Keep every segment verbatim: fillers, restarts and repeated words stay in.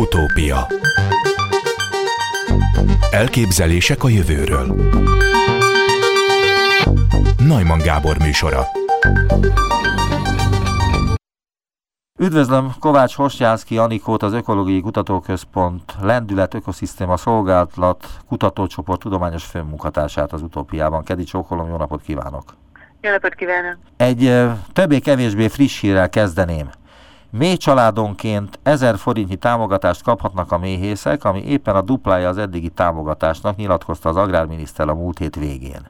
Utópia. Elképzelések a jövőről. Neumann Gábor műsora. Üdvözlöm Kovács-Hostyánszki Anikót, az Ökológiai Kutatóközpont Lendület Ökoszisztéma Szolgáltatás Kutatócsoport tudományos főmunkatársát az Utópiában. Kedi csókolom, jó napot kívánok! Jó napot kívánok! Egy többé-kevésbé friss hírrel kezdeném. Méh családonként ezer forintnyi támogatást kaphatnak a méhészek, ami éppen a duplája az eddigi támogatásnak, nyilatkozta az agrárminiszter a múlt hét végén.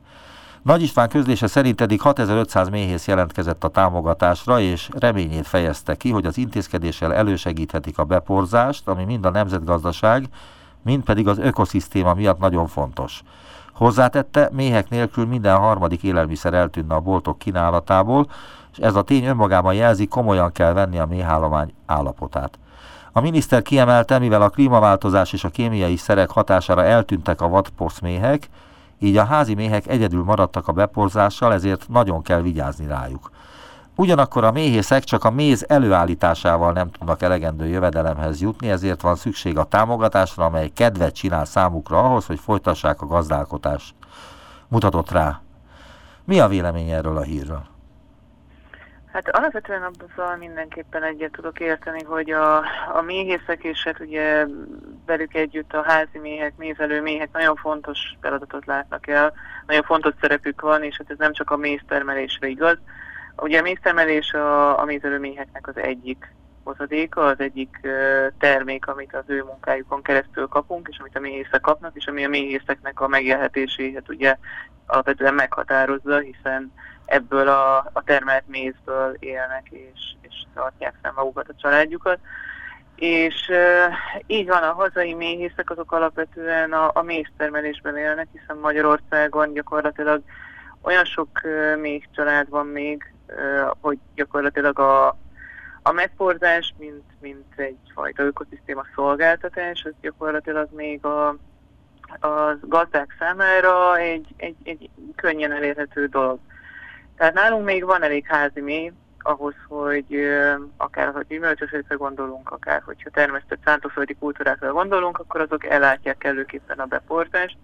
Nagy István közlése szerint eddig hatezer-ötszáz méhész jelentkezett a támogatásra, és reményét fejezte ki, hogy az intézkedéssel elősegíthetik a beporzást, ami mind a nemzetgazdaság, mind pedig az ökoszisztéma miatt nagyon fontos. Hozzátette, méhek nélkül minden harmadik élelmiszer eltűnne a boltok kínálatából, és ez a tény önmagában jelzi, komolyan kell venni a méhállomány állapotát. A miniszter kiemelte, mivel a klímaváltozás és a kémiai szerek hatására eltűntek a vadposzméhek, így a házi méhek egyedül maradtak a beporzással, ezért nagyon kell vigyázni rájuk. Ugyanakkor a méhészek csak a méz előállításával nem tudnak elegendő jövedelemhez jutni, ezért van szükség a támogatásra, amely kedvet csinál számukra ahhoz, hogy folytassák a gazdálkodást. Mutatott rá. Mi a vélemény erről a hírről? Hát alapvetően abban mindenképpen egyet tudok érteni, hogy a, a méhészek és hát ugye velük együtt a házi méhek, mézelő méhek nagyon fontos feladatot látnak el, nagyon fontos szerepük van, és hát ez nem csak a méztermelésre igaz. Ugye a méztermelés a, a mézelő méheknek az egyik hozadéka, az egyik termék, amit az ő munkájukon keresztül kapunk, és amit a méhészek kapnak, és ami a méhészeknek a megélhetését ugye alapvetően meghatározza, hiszen ebből a, a termelt mézből élnek, és, és tartják fel magukat, a családjukat. És e, így van, a hazai méhészek azok alapvetően a, a méztermelésben élnek, hiszen Magyarországon gyakorlatilag olyan sok e, méhcsalád van még, e, hogy gyakorlatilag a, a megporzás, mint, mint egyfajta ökoszisztéma szolgáltatás, az gyakorlatilag még a az gazdák számára egy, egy, egy könnyen elérhető dolog. Tehát nálunk még van elég házi méh ahhoz, hogy akár ha gyümölcsösre gondolunk, akár hogyha termesztett szántóföldi kultúrákra gondolunk, akkor azok ellátják előképpen a beportást.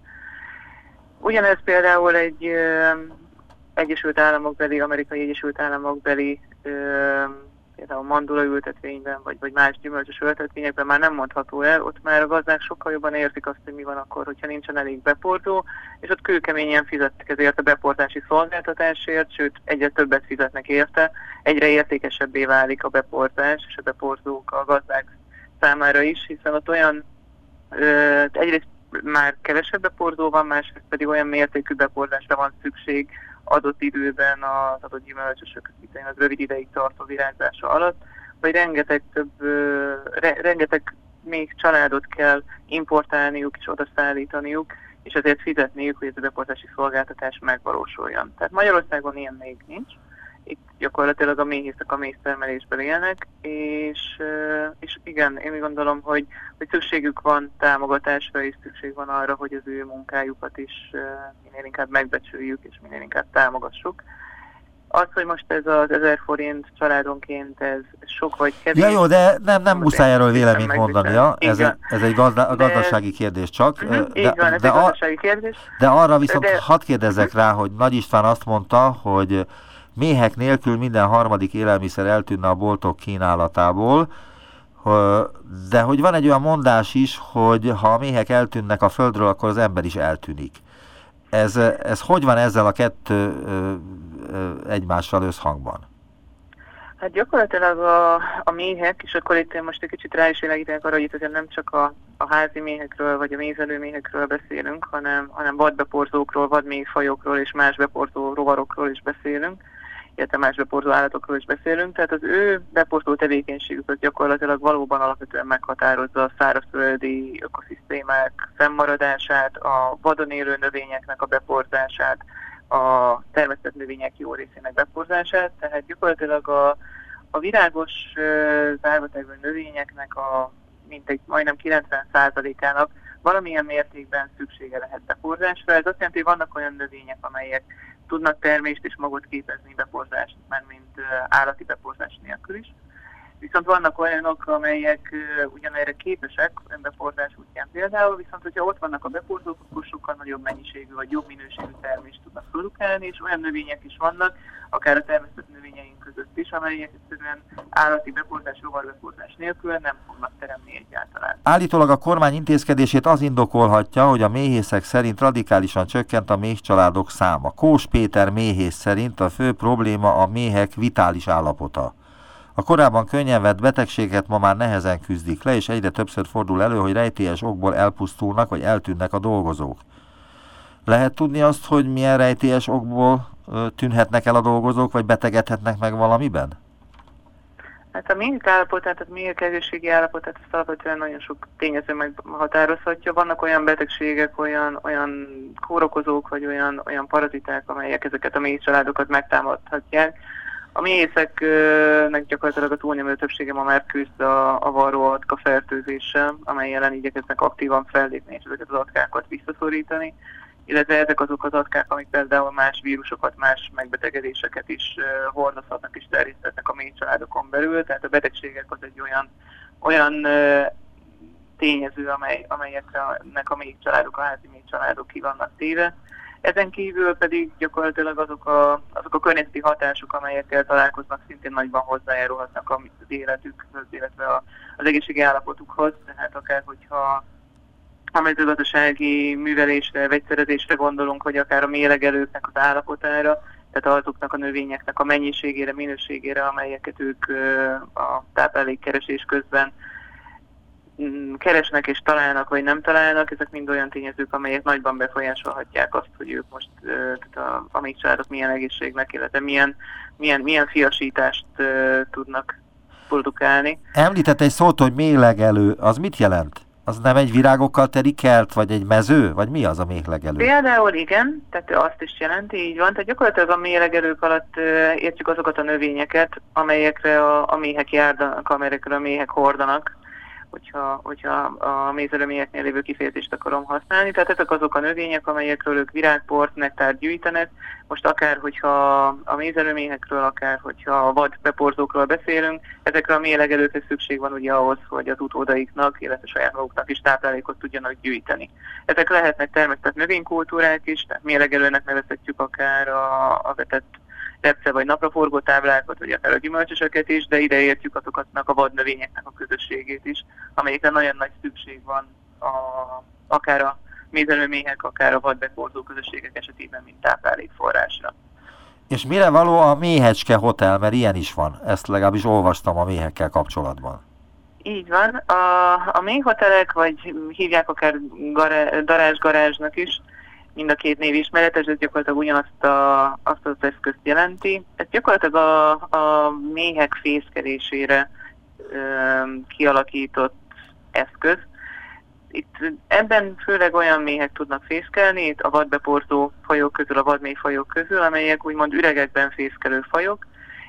Ugyanez például egy Egyesült Államokbeli, amerikai Egyesült Államokbeli például mandula ültetvényben, vagy, vagy más gyümölcsös ültetvényekben már nem mondható el, ott már a gazdák sokkal jobban értik azt, hogy mi van akkor, hogyha nincsen elég beportó, és ott kőkeményen fizettek ezért a beportási szolgáltatásért, sőt, egyre többet fizetnek érte, egyre értékesebbé válik a beportás, és a beportók a gazdák számára is, hiszen ott olyan, ö, egyrészt már kevesebb beportó van, másrészt pedig olyan mértékű beportásra van szükség, adott időben az adott gyümölcsösök az rövid ideig tartó virágzása alatt, vagy rengeteg több, re, rengeteg még családot kell importálniuk és odaszállítaniuk, és ezért fizetniük, hogy ez a beportási szolgáltatás megvalósuljon. Tehát Magyarországon ilyen még nincs, itt gyakorlatilag a méhészek a méztermelésből élnek, és, és igen, én úgy gondolom, hogy, hogy szükségük van támogatásra, és szükség van arra, hogy az ő munkájukat is minél inkább megbecsüljük, és minél inkább támogassuk. Az, hogy most ez az ezer forint családonként, ez sok vagy kevés. Ja jó, de nem, nem muszáj erről véleményt mondania, ez, ez egy gazda, a gazdasági de, kérdés csak. Uh-huh, de, így van, ez de, egy gazdasági kérdés. De arra viszont de, hadd kérdezzek rá, hogy Nagy István azt mondta, hogy méhek nélkül minden harmadik élelmiszer eltűnne a boltok kínálatából, de hogy van egy olyan mondás is, hogy ha a méhek eltűnnek a földről, akkor az ember is eltűnik. Ez, ez hogy van ezzel a kettő egymással összhangban? Hát gyakorlatilag a, a méhek, és akkor itt most egy kicsit rá is világítanak arra, hogy itt azért nem csak a, a házi méhekről, vagy a mézelő méhekről beszélünk, hanem, hanem vadbeporzókról, vadméhfajokról és más beporzó rovarokról is beszélünk, illetve más beporzó állatokról is beszélünk. Tehát az ő beporzó tevékenységüket gyakorlatilag valóban alapvetően meghatározza a szárazföldi ökoszisztémák fennmaradását, a vadon élő növényeknek a beporzását, a termesztett növények jó részének beporzását, tehát gyakorlatilag a, a virágos zárvatermő növényeknek a mintegy majdnem kilencven százalékának valamilyen mértékben szüksége lehet beporzásra. Ez azt jelenti, hogy vannak olyan növények, amelyek tudnak termést és magot képezni beporzást, mármint állati beporzás nélkül is. Viszont vannak olyanok, amelyek ugyanerre képesek, önbeporzás útján például, viszont hogyha ott vannak a beporzók, akkor sokkal nagyobb mennyiségű vagy jobb minőségű termést tudnak produkálni, és olyan növények is vannak, akár a termesztett növényeink között is, amelyek egyszerűen állati beporzás, rovarbeporzás nélkül nem fognak teremni egyáltalán. Állítólag a kormány intézkedését az indokolhatja, hogy a méhészek szerint radikálisan csökkent a méhcsaládok száma. Kós Péter méhész szerint a fő probléma a méhek vitális állapota. A korábban könnyen vett betegséget ma már nehezen küzdik le, és egyre többször fordul elő, hogy rejtélyes okból elpusztulnak, vagy eltűnnek a dolgozók. Lehet tudni azt, hogy milyen rejtélyes okból tűnhetnek el a dolgozók, vagy betegedhetnek meg valamiben? Hát a méhek állapotát, tehát méhek egészségi állapotát, ezt alapvetően nagyon sok tényező meghatározhatja. Vannak olyan betegségek, olyan, olyan kórokozók, vagy olyan, olyan paraziták, amelyek ezeket a méh családokat megtámadhatják. A méhészeknek gyakorlatilag a túlnyomó többsége ma már küzd a, a varroaatka fertőzéssel, amely ellen igyekeznek aktívan fellépni és ezeket az atkákat visszaszorítani, illetve ezek azok az atkák, amik például más vírusokat, más megbetegedéseket is hordozhatnak és terjeszthetnek a méh családokon belül, tehát a betegségek az egy olyan, olyan tényező, amely, amelyeknek a méh családok, a házi méh családok ki vannak téve. Ezen kívül pedig gyakorlatilag azok a, azok a környezeti hatások, amelyekkel találkoznak, szintén nagyban hozzájárulhatnak az életükhöz, illetve az egészségi állapotukhoz. Tehát akár, hogyha a mezőgazdasági művelésre, vegyszerezésre gondolunk, vagy akár a méhlegelőknek az állapotára, tehát azoknak a növényeknek a mennyiségére, minőségére, amelyeket ők a táplálékkeresés közben keresnek és találnak, vagy nem találnak, ezek mind olyan tényezők, amelyek nagyban befolyásolhatják azt, hogy ők most tehát a, a méh családok milyen egészségnek, illetve milyen, milyen, milyen fiasítást uh, tudnak produkálni. Említett egy szót, hogy méhlegelő, az mit jelent? Az nem egy virágokkal teli kert, vagy egy mező, vagy mi az a méhlegelő? Például igen, tehát azt is jelenti, így van. Tehát gyakorlatilag a méhlegelők alatt értjük azokat a növényeket, amelyekre a, a méhek járnak, amelyekre a méhek hordanak, hogyha, hogyha a mézelőmélyeknél lévő kifejezést akarom használni. Tehát ezek azok a növények, amelyekről ők virágport, nektárt gyűjtenek. Most akár, hogyha a mézelőmélyekről, akár, hogyha a vadbeporzókról beszélünk, ezekre a méhlegelőkre szükség van ugye ahhoz, hogy az utódaiknak, illetve saját maguknak is táplálékot tudjanak gyűjteni. Ezek lehetnek termesztett növénykultúrák is, tehát méhlegelőnek nevezhetjük akár a, a vetett repce vagy napraforgó táblákat, vagy akár a gyümölcsösöket is, de ide értjük azokatnak a vadnövényeknek a közösségét is, amelyekre nagyon nagy szükség van a, akár a mézelőméhek, akár a vadbeporzó közösségek esetében, mint táplálékforrásra. És mire való a méhecske hotel, mert ilyen is van, ezt legalábbis olvastam a méhekkel kapcsolatban. Így van, a, a méhhotelek, vagy hívják akár darázsgarázsnak is, mind a két név ismeretes, ez gyakorlatilag ugyanazt a, azt az eszközt jelenti. Ez gyakorlatilag a, a méhek fészkelésére ö, kialakított eszköz. Itt ebben főleg olyan méhek tudnak fészkelni, itt a vadbeporzó fajok közül, a vadméh fajok közül, amelyek úgymond üregekben fészkelő fajok,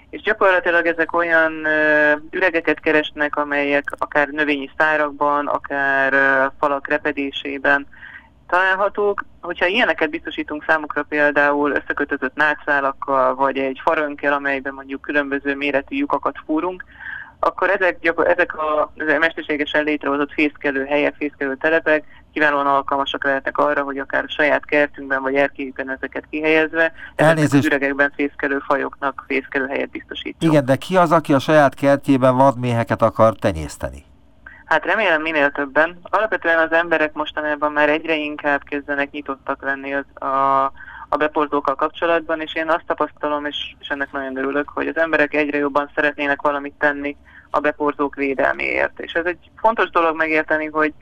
és gyakorlatilag ezek olyan ö, üregeket keresnek, amelyek akár növényi szárakban, akár ö, falak repedésében találhatók. Hogyha ilyeneket biztosítunk számukra pszámukra például összekötözött nátszálakkal, vagy egy farönkkel, amelyben mondjuk különböző méretű lyukakat fúrunk, akkor ezek, gyakor- ezek a mesterségesen létrehozott fészkelő helyek, fészkelő telepek kiválóan alkalmasak lehetnek arra, hogy akár a saját kertünkben vagy erkélyükben ezeket kihelyezve, ezek az üregekben fészkelő fajoknak fészkelő helyet biztosítunk. Igen, de ki az, aki a saját kertjében vadméheket akar tenyészteni? Hát remélem minél többen. Alapvetően az emberek mostanában már egyre inkább kezdenek nyitottak lenni az, a, a beporzókkal kapcsolatban, és én azt tapasztalom, és, és ennek nagyon örülök, hogy az emberek egyre jobban szeretnének valamit tenni a beporzók védelméért. És ez egy fontos dolog megérteni, hogy,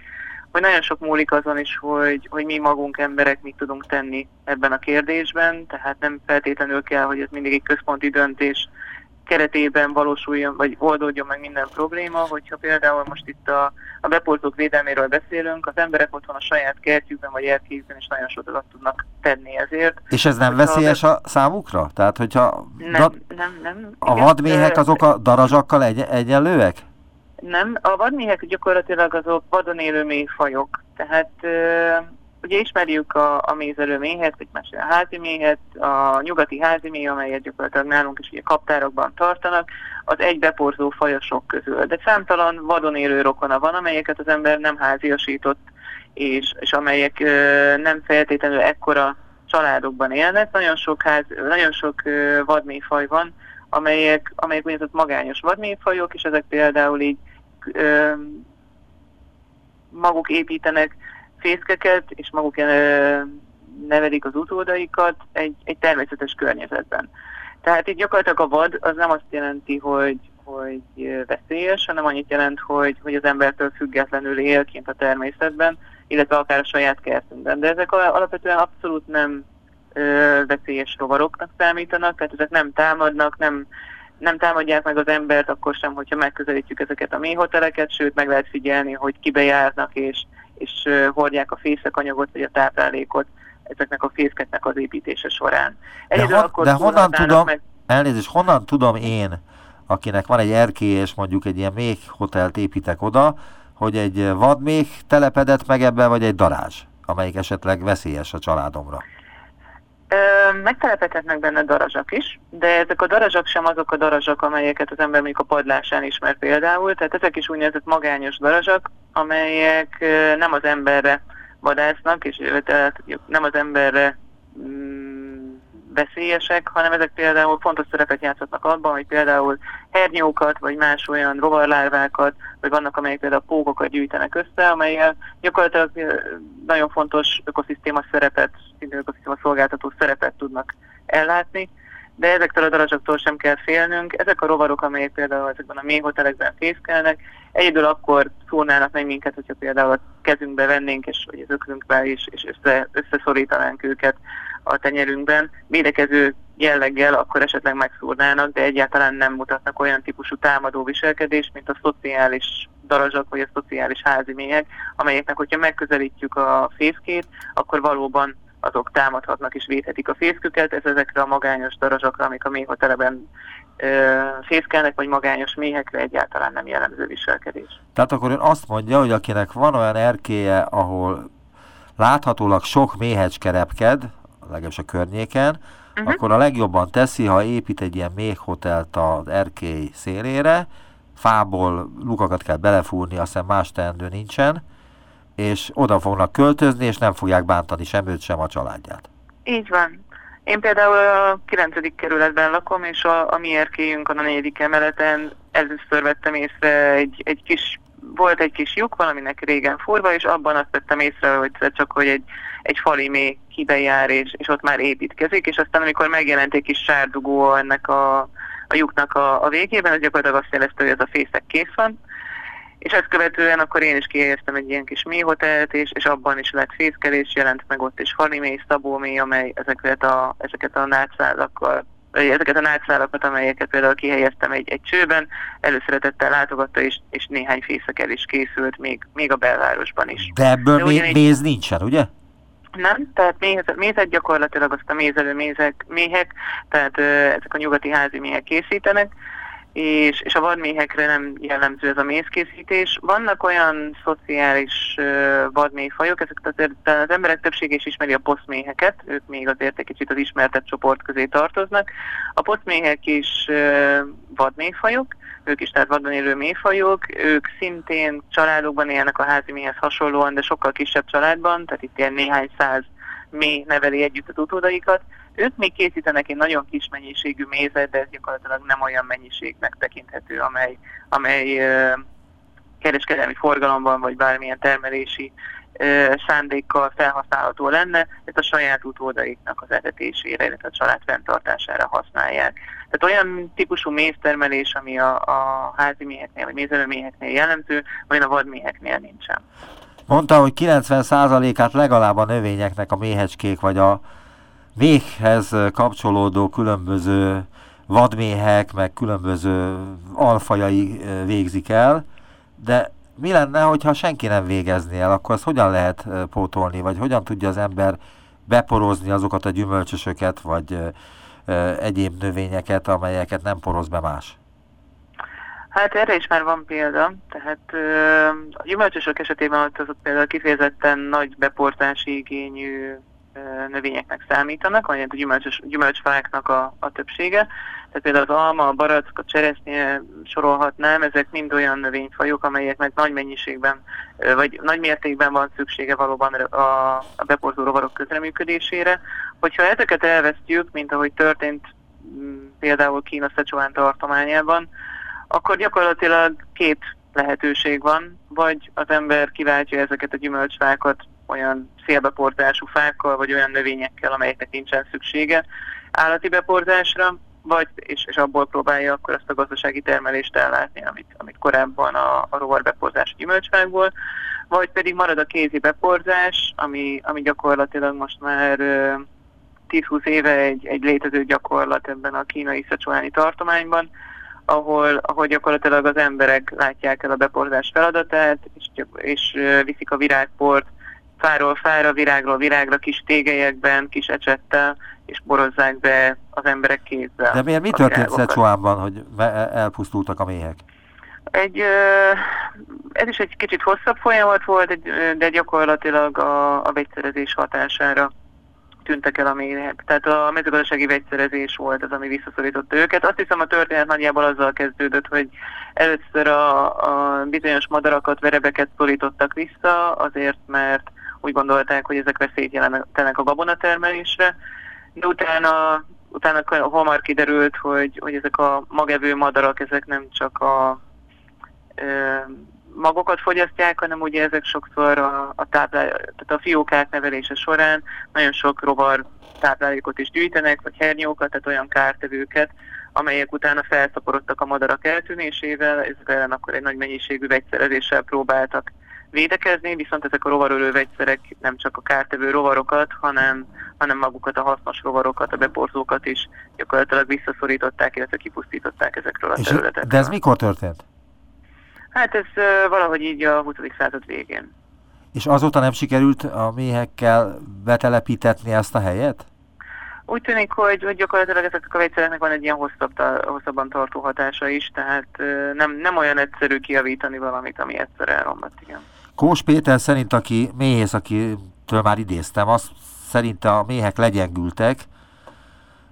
hogy nagyon sok múlik azon is, hogy, hogy mi magunk emberek mit tudunk tenni ebben a kérdésben, tehát nem feltétlenül kell, hogy ez mindig egy központi döntés keretében valósuljon, vagy oldódjon meg minden probléma, hogyha például most itt a, a beporzók védelméről beszélünk, az emberek otthon a saját kertjükben, vagy erkélyükben is nagyon sokat tudnak tenni ezért. És ez nem hogyha veszélyes a számukra? Tehát, hogyha nem, da... nem, nem. A vadméhek azok a darazsakkal egy, egyenlőek? Nem, a vadméhek gyakorlatilag azok vadon élő méhfajok, tehát Ugye ismerjük a, a mézelő méhet, vagy más a házi méhet, a nyugati házi méh, amelyet gyakorlatilag nálunk is ugye kaptárokban tartanak, az egybeporzó fajosok közül. De számtalan vadon élő rokona van, amelyeket az ember nem háziasított, és, és amelyek ö, nem feltétlenül ekkora családokban élnek. Nagyon sok, ház, nagyon sok ö, vadméhfaj van, amelyek, amelyek úgynevezett magányos vadméhfajok, és ezek például így ö, maguk építenek fészkeket, és maguk ö, nevelik az utódaikat egy, egy természetes környezetben. Tehát itt gyakorlatilag a vad az nem azt jelenti, hogy, hogy veszélyes, hanem annyit jelent, hogy, hogy az embertől függetlenül él kint a természetben, illetve akár a saját kertünkben. De ezek alapvetően abszolút nem ö, veszélyes rovaroknak számítanak, tehát ezek nem támadnak, nem, nem támadják meg az embert akkor sem, hogyha megközelítjük ezeket a méhhoteleket, sőt meg lehet figyelni, hogy kibejárnak és és hordják a fészekanyagot vagy a táplálékot ezeknek a fészkeknek az építése során. Egyedül de hon, akkor de honnan tudom, meg... elnézést, honnan tudom én, akinek van egy erkélye, és mondjuk egy ilyen méhhotelt építek oda, hogy egy vadméh telepedett meg ebben, vagy egy darázs, amelyik esetleg veszélyes a családomra? Megtelepedhetnek benne darazsak is, de ezek a darazsak sem azok a darazsak, amelyeket az ember még a padlásán ismer például, tehát ezek is úgynevezett magányos darazsak, amelyek nem az emberre vadásznak, és nem az emberre mm, veszélyesek, hanem ezek például fontos szerepet játszhatnak abban, hogy például hernyókat, vagy más olyan rovarlárvákat, vagy vannak, amelyek például pókokat gyűjtenek össze, amelyek gyakorlatilag nagyon fontos ökoszisztéma szerepet, szintén ökoszisztéma szolgáltató szerepet tudnak ellátni, de ezektől a darazsaktól sem kell félnünk. Ezek a rovarok, amelyek például ezekben a méhhotelekben fészkelnek, egyedül akkor szólnának meg minket, hogyha például a kezünkbe vennénk, és vagy az öklünkbe is, és össze, összeszorítanánk őket a tenyerünkben. Védekező jelleggel akkor esetleg megszúrnának, de egyáltalán nem mutatnak olyan típusú támadó viselkedést, mint a szociális darazsak, vagy a szociális házi méhek, amelyeknek, hogyha megközelítjük a fészkét, akkor valóban azok támadhatnak és védhetik a fészküket, ez ezekre a magányos darazsakra, amik a méhhotelben fészkelnek, vagy magányos méhekre egyáltalán nem jellemző viselkedés. Tehát akkor ön azt mondja, hogy akinek van olyan erkélye, ahol láthatólag sok méhecske repked, legalábbis a környéken, uh-huh. akkor a legjobban teszi, ha épít egy ilyen méhhotelt az erkély szélére, fából lukakat kell belefúrni, aztán más teendő nincsen, és oda fognak költözni, és nem fogják bántani sem őt, sem a családját. Így van. Én például a kilencedik kerületben lakom, és a, a mi erkélyünk a negyedik emeleten először vettem észre egy, egy kis, volt egy kis lyuk, valaminek régen furva, és abban azt vettem észre, hogy csak hogy egy, egy fali méh kibejár, és, és ott már építkezik, és aztán amikor megjelent egy kis sárdugó ennek a, a lyuknak a, a végében, az gyakorlatilag azt jelezte, hogy ez a fészek kész van, és ezt követően akkor én is kihelyeztem egy ilyen kis méhhotelt, és, és abban is lett fészkelés, jelent meg ott is haliméh, szabóméh, amely ezeket a, ezeket a nátszálakkal, ezeket a nátszálakat, amelyeket például kihelyeztem egy, egy csőben, előszeretettel látogatta, és, és néhány fészekel is készült, még, még a belvárosban is. De ebből De ugyanígy... méz nincsen, ugye? Nem, tehát méhezet, mézet gyakorlatilag azt a mézelő mézek, méhek, tehát ezek a nyugati házi méhek készítenek, És, és a vadméhekre nem jellemző ez a mézkészítés. Vannak olyan szociális uh, vadméhfajok, ezeket azért az emberek többsége is ismeri a poszméheket, ők még azért egy kicsit az ismertebb csoport közé tartoznak. A poszméhek is uh, vadméhfajok, ők is tehát vadban élő méhfajok, ők szintén családokban élnek a házi méhhez hasonlóan, de sokkal kisebb családban, tehát itt ilyen néhány száz méh neveli együtt az utódaikat. Ők még készítenek egy nagyon kis mennyiségű mézet, de ez gyakorlatilag nem olyan mennyiségnek tekinthető, amely, amely uh, kereskedelmi forgalomban, vagy bármilyen termelési uh, szándékkal felhasználható lenne. Ezt a saját utódaiknak az etetésére, illetve a család fenntartására használják. Tehát olyan típusú méztermelés, ami a, a házi méheknél, vagy mézelőméheknél jellemző, olyan a vadméheknél nincsen. Mondta, hogy kilencven százalékát legalább a növényeknek a méhecskék, vagy a méhhez kapcsolódó különböző vadméhek, meg különböző alfajai végzik el, de mi lenne, hogyha senki nem végezné el, akkor ezt hogyan lehet pótolni, vagy hogyan tudja az ember beporozni azokat a gyümölcsösöket, vagy egyéb növényeket, amelyeket nem poroz be más? Hát erre is már van példa, tehát ö, a gyümölcsösök esetében ott azok például kifejezetten nagy beportási igényű ö, növényeknek számítanak, olyan a gyümölcsös, gyümölcsfáknak a, a többsége, tehát például az alma, a barack, a cseresznye sorolhatnám, ezek mind olyan növényfajok, amelyeknek nagy mennyiségben ö, vagy nagy mértékben van szüksége valóban a, a beporzó rovarok közreműködésére. Hogyha ezeket elvesztjük, mint ahogy történt m- például Kína Szechuan tartományában, akkor gyakorlatilag két lehetőség van, vagy az ember kiváltja ezeket a gyümölcsfákat olyan szélbeportású fákkal, vagy olyan növényekkel, amelyeknek nincsen szüksége állati beporzásra, vagy, és, és abból próbálja akkor azt a gazdasági termelést ellátni, amit, amit korábban a, a rovarbeporzás gyümölcsfákból, vagy pedig marad a kézi beporzás, ami, ami gyakorlatilag most már tíz-húsz éve egy, egy létező gyakorlat ebben a kínai szecsuáni tartományban, ahol, ahol gyakorlatilag az emberek látják el a beporzás feladatát, és, és viszik a virágport fáról fára, virágról virágra, kis tégelyekben, kis ecsettel, és borozzák be az emberek kézzel. De miért mi történt Szechuanban, hogy elpusztultak a méhek? Egy, ez is egy kicsit hosszabb folyamat volt, de gyakorlatilag a, a vegyszerezés hatására tűntek el a méhek. Tehát a mezőgazdasági vegyszerezés volt az, ami visszaszorította őket. Azt hiszem, a történet nagyjából azzal kezdődött, hogy először a, a bizonyos madarakat, verebeket szorítottak vissza, azért, mert úgy gondolták, hogy ezek veszélyt jelentenek a gabonatermelésre. De utána, utána hamar kiderült, hogy, hogy ezek a magevő madarak, ezek nem csak a ö, magokat fogyasztják, hanem ugye ezek sokszor a, a, táplál, tehát a fiókák nevelése során nagyon sok rovar táplálékot is gyűjtenek, vagy hernyókat, tehát olyan kártevőket, amelyek utána felszaporodtak a madarak eltűnésével, ezzel ellen akkor egy nagy mennyiségű vegyszerezéssel próbáltak védekezni, viszont ezek a rovarölő vegyszerek nem csak a kártevő rovarokat, hanem, hanem magukat, a hasznos rovarokat, a beporzókat is gyakorlatilag visszaszorították, illetve kipusztították ezekről a területekről. De ez mikor történt? Hát ez uh, valahogy így a huszadik század végén. És azóta nem sikerült a méhekkel betelepítetni ezt a helyet? Úgy tűnik, hogy, hogy gyakorlatilag ezeknek a vegyszereknek van egy ilyen hosszabb, hosszabban tartó hatása is, tehát uh, nem, nem olyan egyszerű kijavítani valamit, ami egyszer elromlott, igen. Kós Péter szerint, aki méhész, akitől már idéztem, azt szerint a méhek legyengültek.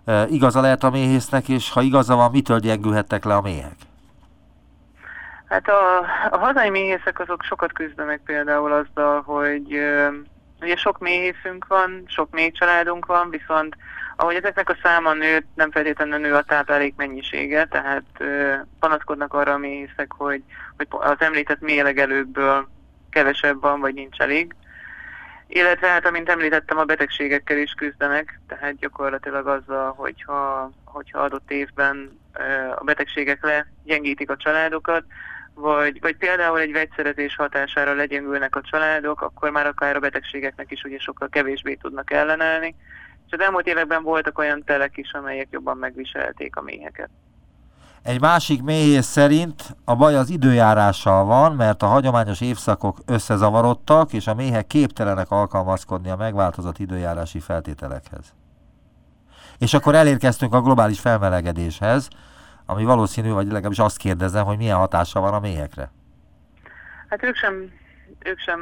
Uh, igaza lehet a méhésznek, és ha igaza van, mitől gyengülhettek le a méhek? Hát a, a hazai méhészek azok sokat küzdenek például azzal, hogy ö, ugye sok méhészünk van, sok méhcsaládunk van, viszont ahogy ezeknek a száma nőtt, nem feltétlenül nő a táplálék mennyisége, tehát ö, panaszkodnak arra a méhészek, hogy, hogy az említett méhlegelőkből kevesebb van, vagy nincs elég. Illetve hát, amint említettem, a betegségekkel is küzdenek, tehát gyakorlatilag azzal, hogyha, hogyha adott évben ö, a betegségek legyengítik a családokat, Vagy, vagy például egy vegyszerezés hatására legyengülnek a családok, akkor már akár a betegségeknek is ugye sokkal kevésbé tudnak ellenállni. És az elmúlt években voltak olyan telek is, amelyek jobban megviselték a méheket. Egy másik méhész szerint a baj az időjárással van, mert a hagyományos évszakok összezavarodtak, és a méhek képtelenek alkalmazkodni a megváltozott időjárási feltételekhez. És akkor elérkeztünk a globális felmelegedéshez, ami valószínű, vagy legalábbis azt kérdezem, hogy milyen hatása van a méhekre. Hát ők sem, ők sem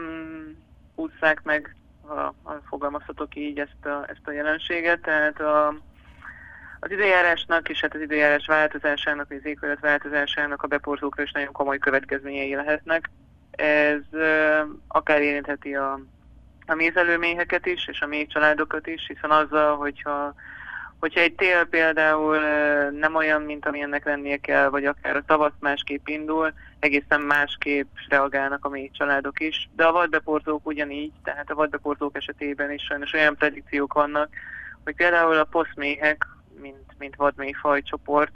ússzák meg, ha fogalmazhatok így, ezt a, ezt a jelenséget. Tehát a, az időjárásnak és hát az időjárás változásának, az éghajlat változásának a beporzókra is nagyon komoly következményei lehetnek. Ez ö, akár érintheti a, a mézelő méheket is, és a méhcsaládokat is, hiszen azzal, hogyha Hogyha egy tél például nem olyan, mint amilyennek lennie kell, vagy akár a tavasz másképp indul, egészen másképp reagálnak a méhcsaládok is. De a vadbeporzók ugyanígy, tehát a vadbeporzók esetében is sajnos olyan predikciók vannak, hogy például a poszméhek, mint, mint vadméhfaj csoport,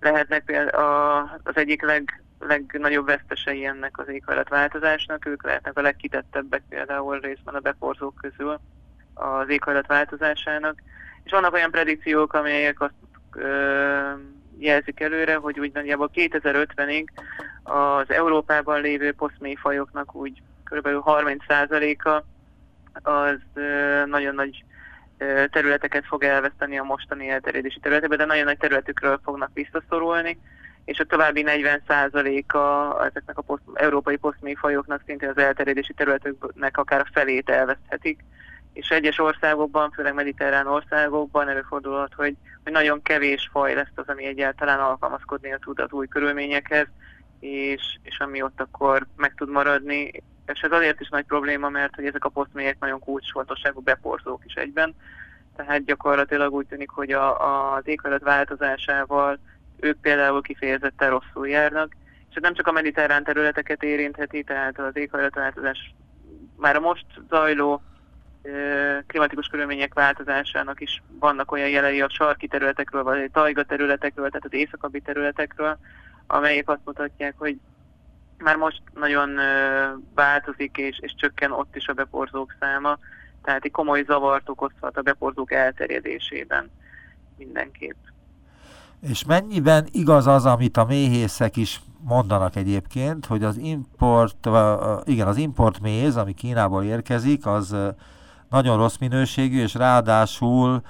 lehetnek például a, az egyik leg, legnagyobb vesztesei ennek az éghajlatváltozásnak, ők lehetnek a legkitettebbek például részben a beporzók közül az éghajlatváltozásának. És vannak olyan predikciók, amelyek azt ö, jelzik előre, hogy úgy nagyjából kétezer-ötvenig az Európában lévő poszméhfajoknak úgy kb. harminc százaléka az ö, nagyon nagy ö, területeket fog elveszteni a mostani elterjedési területekben, de nagyon nagy területükről fognak visszaszorulni, és a további negyven százaléka ezeknek a poszt, európai posztmély fajoknak szintén az elterjedési területeknek akár a felét elveszthetik, és egyes országokban, főleg mediterrán országokban előfordulhat, hogy, hogy nagyon kevés faj lesz az, ami egyáltalán alkalmazkodnia tud az új körülményekhez, és, és ami ott akkor meg tud maradni. És ez azért is nagy probléma, mert hogy ezek a posztmélyek nagyon kulcsfontosságú beporzók is egyben, tehát gyakorlatilag úgy tűnik, hogy a, az éghajlat változásával ők például kifejezetten rosszul járnak, és ez nem csak a mediterrán területeket érintheti, tehát az éghajlatváltozás már a most zajló ö, klimatikus körülmények változásának is vannak olyan jelei a sarki területekről, vagy a tajga területekről, tehát az északabbi területekről, amelyek azt mutatják, hogy már most nagyon ö, változik és, és csökken ott is a beporzók száma, tehát egy komoly zavart okozhat a beporzók elterjedésében mindenképp. És mennyiben igaz az, amit a méhészek is mondanak egyébként, hogy az import, igen, az import méz, ami Kínából érkezik, az nagyon rossz minőségű, és ráadásul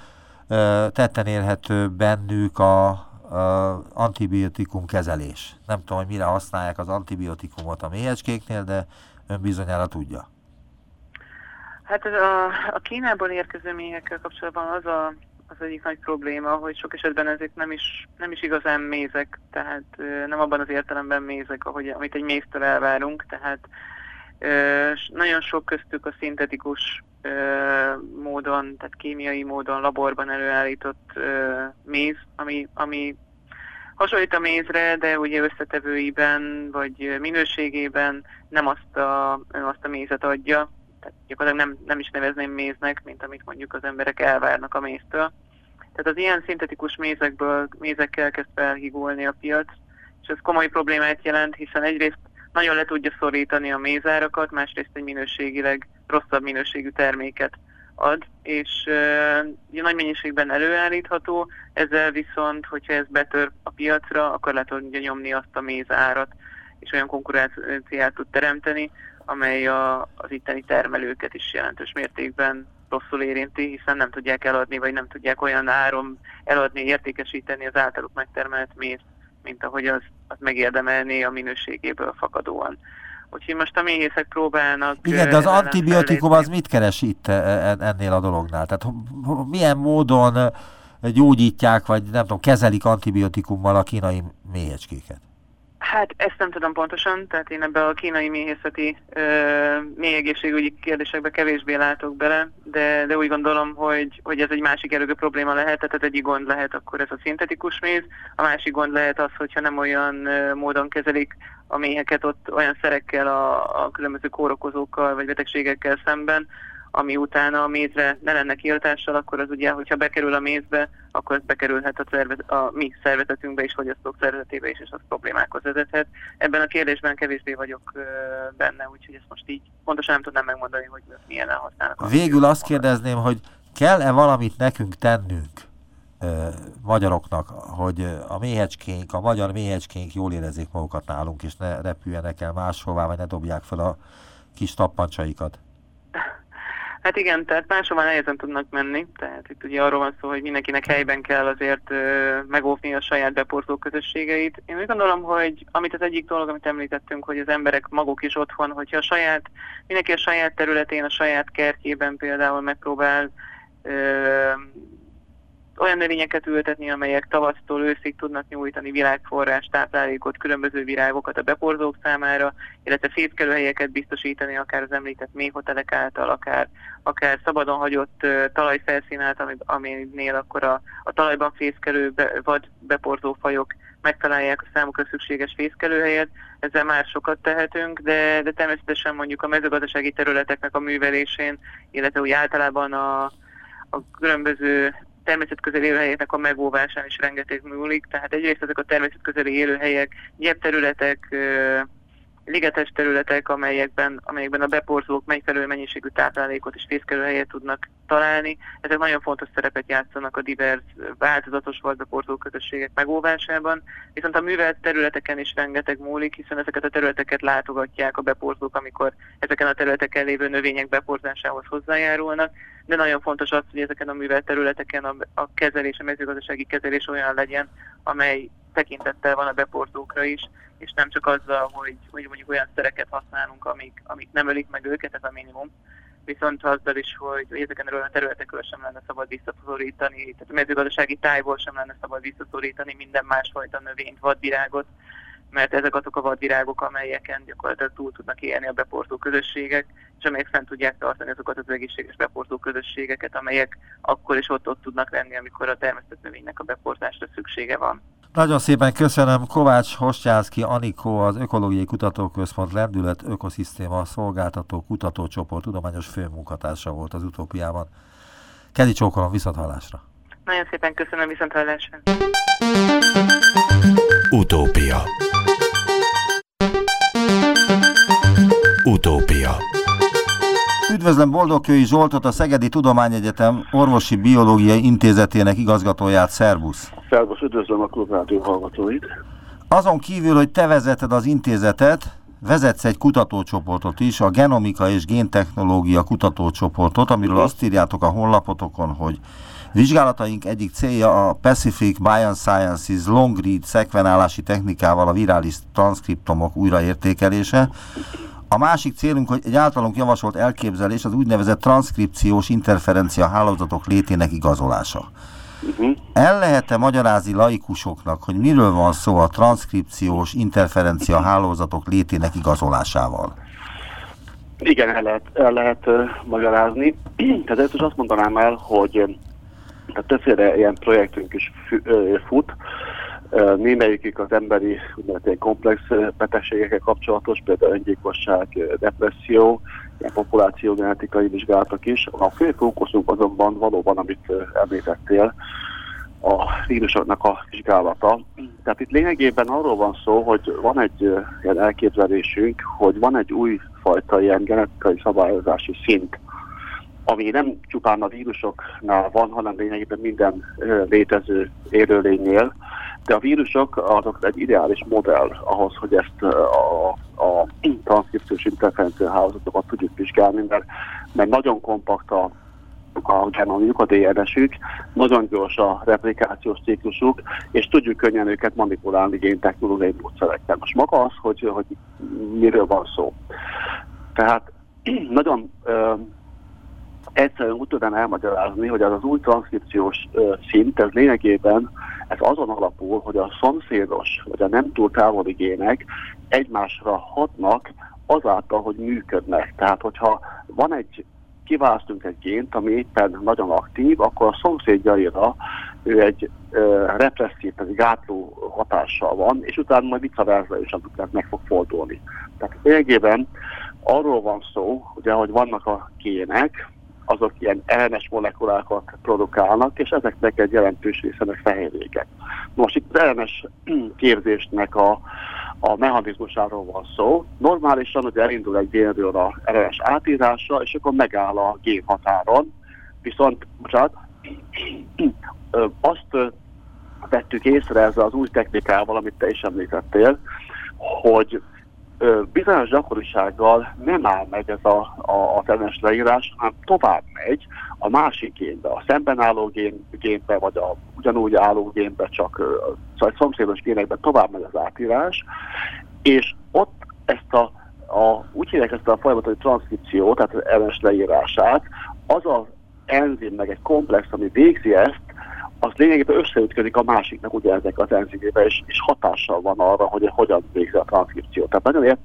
tetten érhető bennük a antibiotikum kezelés. Nem tudom, hogy mire használják az antibiotikumot a méhecskéknél, de ön bizonyára tudja. Hát a, a Kínából érkező méhekkel kapcsolatban az a az egyik nagy probléma, hogy sok esetben ezek nem is, nem is igazán mézek, tehát nem abban az értelemben mézek, ahogy, amit egy méztől elvárunk, tehát nagyon sok köztük a szintetikus módon, tehát kémiai módon laborban előállított méz, ami, ami hasonlít a mézre, de ugye összetevőiben vagy minőségében nem azt a, nem azt a mézet adja. Tehát gyakorlatilag nem, nem is nevezném méznek, mint amit mondjuk az emberek elvárnak a méztől. Tehát az ilyen szintetikus mézekből, mézekkel kezd felhigulni a piac, és ez komoly problémát jelent, hiszen egyrészt nagyon le tudja szorítani a mézárakat, másrészt egy minőségileg rosszabb minőségű terméket ad, és e, nagy mennyiségben előállítható, ezzel viszont, hogyha ez betör a piacra, akkor le tudja nyomni azt a mézárat, és olyan konkurenciát tud teremteni, amely a, az itteni termelőket is jelentős mértékben rosszul érinti, hiszen nem tudják eladni, vagy nem tudják olyan áron eladni, értékesíteni az általuk megtermelt mézt, mint ahogy az, az megérdemelné a minőségéből fakadóan. Úgyhogy most a méhészek próbálnak... Igen, de az antibiotikum az mit keres itt ennél a dolognál? Tehát milyen módon gyógyítják, vagy nem tudom, kezelik antibiotikummal a kínai méhecskéket? Hát ezt nem tudom pontosan, tehát én ebbe a kínai méhészeti méhegészségügyi kérdésekbe kevésbé látok bele, de, de úgy gondolom, hogy, hogy ez egy másik erőgő probléma lehet, tehát egyik gond lehet akkor ez a szintetikus méz, a másik gond lehet az, hogyha nem olyan ö, módon kezelik a méheket ott olyan szerekkel a, a különböző kórokozókkal vagy betegségekkel szemben, ami utána a mézre ne lenne kihatással, akkor az ugye, hogyha bekerül a mézbe, akkor ez bekerülhet a, szervezet, a mi szervezetünkbe is, vagy a fogyasztók szervezetébe is, és az problémákhoz vezethet. Ebben a kérdésben kevésbé vagyok benne, úgyhogy ezt most így pontosan nem tudnám megmondani, hogy milyen elhasználnak. Végül azt kérdezném, hogy kell-e valamit nekünk tennünk, ö, magyaroknak, hogy a méhecskénk, a magyar méhecskénk jól érezzék magukat nálunk, és ne repüljenek el máshová, vagy ne dobják fel a kis tappancsaikat? Hát igen, tehát máshova nehezen tudnak menni, tehát itt ugye arról van szó, hogy mindenkinek helyben kell azért ö, megóvni a saját beporzó közösségeit. Én úgy gondolom, hogy amit az egyik dolog, amit említettünk, hogy az emberek maguk is otthon, hogyha a saját, mindenki a saját területén, a saját kertjében például megpróbál ö, olyan növényeket ültetni, amelyek tavasztól őszig tudnak nyújtani világforrás, táplálékot, különböző virágokat a beporzók számára, illetve fészkelőhelyeket biztosítani, akár az említett méhhotelek által, akár, akár szabadon hagyott uh, talajfelszín által, aminél akkor a, a talajban fészkelő be, vagy beporzófajok megtalálják a számukra szükséges fészkelőhelyet. Ezzel már sokat tehetünk, de, de természetesen mondjuk a mezőgazdasági területeknek a művelésén, illetve úgy általában a, a különböző természetközeli élőhelyeknek a megóvásán is rengeteg múlik, tehát egyrészt ezek a természetközeli élőhelyek, gyepterületek, ligetes területek, amelyekben, amelyekben a beporzók megfelelő mennyiségű táplálékot és fészkelőhelyet tudnak találni. Ezek nagyon fontos szerepet játszanak a divers, változatos gazdaportó közösségek megóvásában, viszont a művelt területeken is rengeteg múlik, hiszen ezeket a területeket látogatják a beporzók, amikor ezeken a területeken lévő növények beporzásához hozzájárulnak, de nagyon fontos az, hogy ezeken a művelt területeken a, a kezelés, a mezőgazdasági kezelés olyan legyen, amely tekintettel van a beporzókra is, és nem csak azzal, hogy, hogy mondjuk olyan szereket használunk, amik, amik nem ölik meg őket, ez a minimum, viszont azzal is, hogy ezeken a területekről sem lenne szabad visszaszorítani, tehát a mezőgazdasági tájból sem lenne szabad visszaszorítani minden másfajta növényt, vadvirágot, mert ezek azok a vadvirágok, amelyeken gyakorlatilag túl tudnak élni a beporzó közösségek, és amelyek fent tudják tartani azokat az egészséges beporzó közösségeket, amelyek akkor is ott-ott tudnak lenni, amikor a természetnövénynek a beporzásra szüksége van. Nagyon szépen köszönöm, Kovács-Hostyánszki Anikó, az Ökológiai Kutatóközpont Lendület Ökoszisztéma Szolgáltató Kutatócsoport tudományos főmunkatársa volt az Utópiában. Kedi csókolom, viszonthallásra! Nagyon szépen köszönöm, viszonthallásra! Utópia. Utópia. Üdvözlöm Boldogkői Zsoltot, a Szegedi Tudományegyetem Orvosi Biológiai Intézetének igazgatóját. Szervusz! Szervusz, üdvözlöm a klubrádió hallgatóit! Azon kívül, hogy te vezeted az intézetet, vezetsz egy kutatócsoportot is, a Genomika és géntechnológia kutatócsoportot, amiről azt írjátok a honlapotokon, hogy vizsgálataink egyik célja a Pacific Biosciences long read szekvenálási technikával a virális transzkriptomok újraértékelése. A másik célunk, hogy egy általunk javasolt elképzelés az úgynevezett transzkripciós interferencia hálózatok létének igazolása. Uh-huh. El lehet-e magyarázni laikusoknak, hogy miről van szó a transzkripciós interferencia hálózatok létének igazolásával? Igen, el lehet, el lehet uh, magyarázni. Tehát ezt is azt mondanám el, hogy többféle ilyen projektünk is fut. Némelyikük az emberi úgynevezett komplex betegségekkel kapcsolatos, például öngyilkosság, depresszió, ilyen populációgenetikai vizsgálatok is. A fő fókuszunk azonban valóban, amit említettél, a vírusoknak a vizsgálata. Tehát itt lényegében arról van szó, hogy van egy ilyen elképzelésünk, hogy van egy újfajta ilyen genetikai szabályozási szint, ami nem csupán a vírusoknál van, hanem lényegében minden létező élőlénynél, de a vírusok azok egy ideális modell ahhoz, hogy ezt a, a transzkripciós interferencia hálózatokat tudjuk vizsgálni, mert, mert nagyon kompakt a, a genomjuk, a dé en es-ük, nagyon gyors a replikációs ciklusuk, és tudjuk könnyen őket manipulálni géntechnológiai módszerekkel. Most maga az, hogy, hogy miről van szó. Tehát nagyon... Ö, egyszerűen úgy tudnám elmagyarázni, hogy az az új transzkripciós ö, szint, ez lényegében ez azon alapul, hogy a szomszédos, vagy a nem túl távoli gének egymásra hatnak azáltal, hogy működnek. Tehát, hogyha van egy, kiválasztunk egy gént, ami éppen nagyon aktív, akkor a szomszédjaira ő egy ö, represszív, egy gátló hatással van, és utána majd visszaverzve is azután meg fog fordulni. Tehát lényegében arról van szó, ugye, hogy vannak a gének, azok ilyen er en es molekulákat produkálnak, és ezeknek egy jelentős részenek fehérjékek. Most itt az er en es képzésnek a, a mechanizmusáról van szó. Normálisan, hogy elindul egy génről a er en es átírása, és akkor megáll a gén határon. Viszont, bocsánat, azt vettük észre ezzel az új technikával, amit te is említettél, hogy bizonyos gyakorisággal nem áll meg ez a, a, a er en es leírás, hanem tovább megy a másik génbe, a szemben álló gén, génbe, vagy a ugyanúgy álló génbe, csak a szomszédos génekben tovább megy az átírás, és ott ezt a, a úgy hívják ezt a folyamatos transzkripciót, tehát az er en es leírását, az az enzim, meg egy komplex, ami végzi ezt, az lényegében összeütközik a másiknak ugye ezek az enzimével, és, és hatással van arra, hogy hogyan végzi a transzkripciót. Tehát nagyon ért,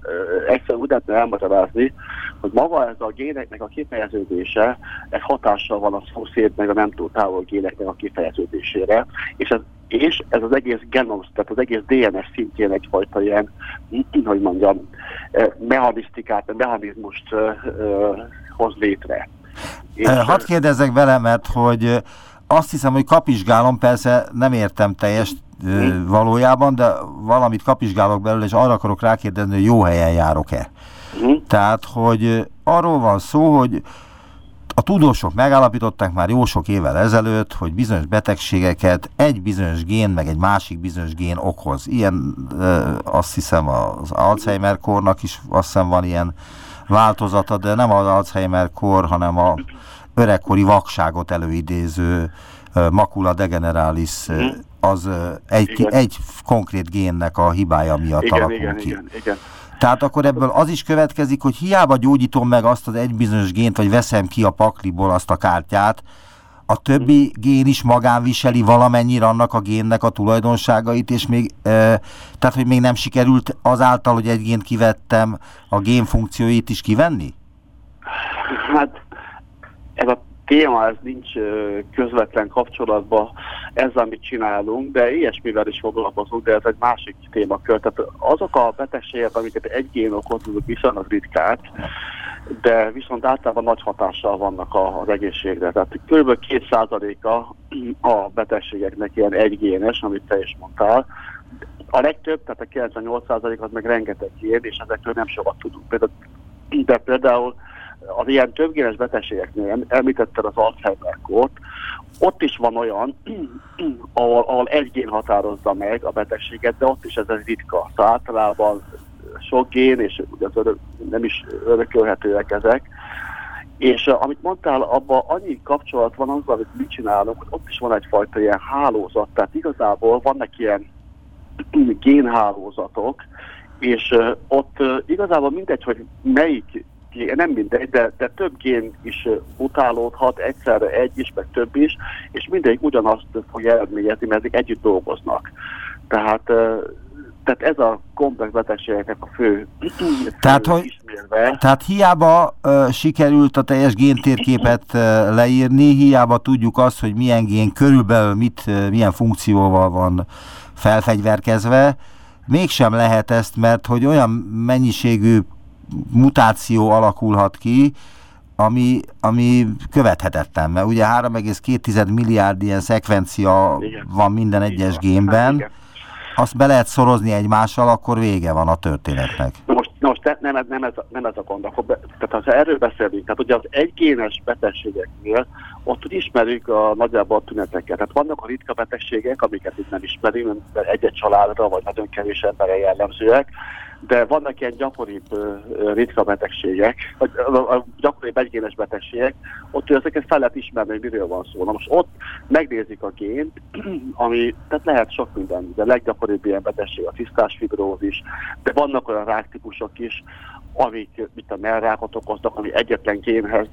egyszerűen úgy lehetne elmagyarázni, hogy maga ez a géneknek a kifejeződése, ez hatással van a szomszéd, meg a nem túl távol géneknek a kifejeződésére, és ez, és ez az egész genom, tehát az egész dé en es szintjén egyfajta ilyen, hogy mondjam, mechanisztikát, mechanizmust uh, uh, hoz létre. És hadd kérdezzek vele, mert hogy azt hiszem, hogy kapizsgálom, persze nem értem teljes ö, valójában, de valamit kapizsgálok belőle, és arra akarok rákérdezni, hogy jó helyen járok-e. Mm. Tehát, hogy arról van szó, hogy a tudósok megállapították már jó sok évvel ezelőtt, hogy bizonyos betegségeket egy bizonyos gén, meg egy másik bizonyos gén okoz. Ilyen azt hiszem az Alzheimer-kornak is azt hiszem van ilyen változata, de nem az Alzheimer-kor, hanem a öregkori vakságot előidéző makula degeneralis, az egy, egy konkrét génnek a hibája miatt igen, alakul igen, ki. Igen, igen. Tehát akkor ebből az is következik, hogy hiába gyógyítom meg azt az egy bizonyos gént, vagy veszem ki a pakliból azt a kártyát, a többi gén is magán viseli valamennyire annak a génnek a tulajdonságait, és még, e, tehát hogy még nem sikerült azáltal, hogy egy gént kivettem, a gén funkcióit is kivenni? Hát ez a téma, ez nincs közvetlen kapcsolatban ezzel, amit csinálunk, de ilyesmivel is foglalkozunk, de ez egy másik témakör. Tehát azok a betegségek, amiket egy gén okozunk, viszonylag ritkák, de viszont általában nagy hatással vannak az egészségre. Tehát kb. két százaléka a betegségeknek ilyen egygénes, amit te is mondtál. A legtöbb, tehát a kilencvennyolc százalék az meg rengeteg gén, és ezekről nem sokat tudunk. Például, de például az ilyen többgénes betegségeknél, említetted az Alzheimer-kort, ott is van olyan, ahol, ahol egy gén határozza meg a betegséget, de ott is ez egy ritka. Tehát általában sok gén, és ugye az örök, nem is örökölhetőek ezek. És amit mondtál, abban annyi kapcsolat van azzal, amit mi csinálunk, hogy ott is van egyfajta ilyen hálózat. Tehát igazából vannak ilyen génhálózatok, és ott igazából mindegy, hogy melyik nem mindegy, de, de több gén is mutálódhat, egyszerre egy is, meg több is, és mindegyik ugyanazt fog eredményezni, mert ezek együtt dolgoznak. Tehát, tehát ez a komplex betegségeknek a fő, fő tehát, ismérve. Hogy, tehát hiába uh, sikerült a teljes géntérképet uh, leírni, hiába tudjuk azt, hogy milyen gén körülbelül mit, uh, milyen funkcióval van felfegyverkezve, mégsem lehet ezt, mert hogy olyan mennyiségű mutáció alakulhat ki, ami, ami követhetetlen, mert ugye három egész két milliárd ilyen szekvencia igen. van minden egyes igen. génben, igen. azt be lehet szorozni egymással, akkor vége van a történetnek. Most, most nem, ez, nem, ez, nem ez a gond, akkor be, tehát ha erről beszélünk, tehát ugye az egygénes betegségeknél ott ismerjük a nagyjából a tüneteket. Tehát vannak a ritka betegségek, amiket itt nem ismerünk, mert egy-egy családra, vagy nagyon kevés emberre jellemzőek, de vannak ilyen gyakoribb ritka betegségek, vagy gyakoribb egygénes betegségek, ott ezeket fel lehet ismerni, hogy miről van szó. Na most ott megnézik a gént, ami, tehát lehet sok minden, de a leggyakoribb ilyen betegség a cisztásfibrózis, de vannak olyan ráktípusok is, amik mint a mellrákot okoznak, ami egyetlen génhez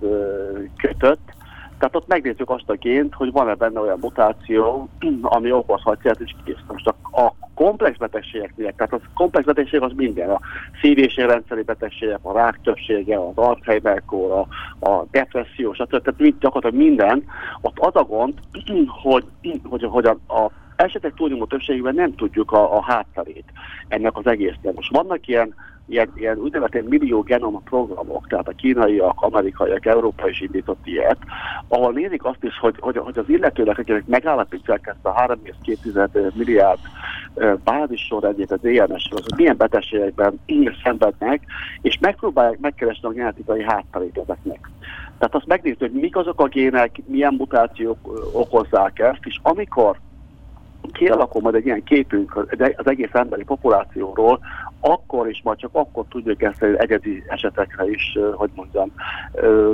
kötött. Tehát ott megnézzük azt a gént, hogy van-e benne olyan mutáció, ami okozhatja, és kész. Most a, a komplex betegségeknél, tehát a komplex betegség az minden, a szívésérrendszeri betegségek, a rák többsége, az Alzheimer-kor, a, a depresszió, stb. Tehát gyakorlatilag minden. Ott az a gond, hogy, hogy, hogy a, a esetek túlnyomó többségében nem tudjuk a, a hátterét ennek az egésznek. Most vannak ilyen Ilyen, ilyen úgynevezett millió genom programok, tehát a kínaiak, amerikaiak, Európa is indított ilyet, ahol nézik azt is, hogy, hogy, hogy az illetőnek, akinek megállapítják ezt a három egész két milliárd bázisorrendjét, az dé en es-ről, hogy milyen betegségekben szenvednek, és megpróbálják megkeresni a genetikai hátterét ezeknek. Tehát azt megnézni, hogy mik azok a gének, milyen mutációk okozzák ezt, és amikor kialakul majd egy ilyen képünk az egész emberi populációról, akkor is, majd csak akkor tudjuk ezt egyedi esetekre is, hogy mondjam, ö,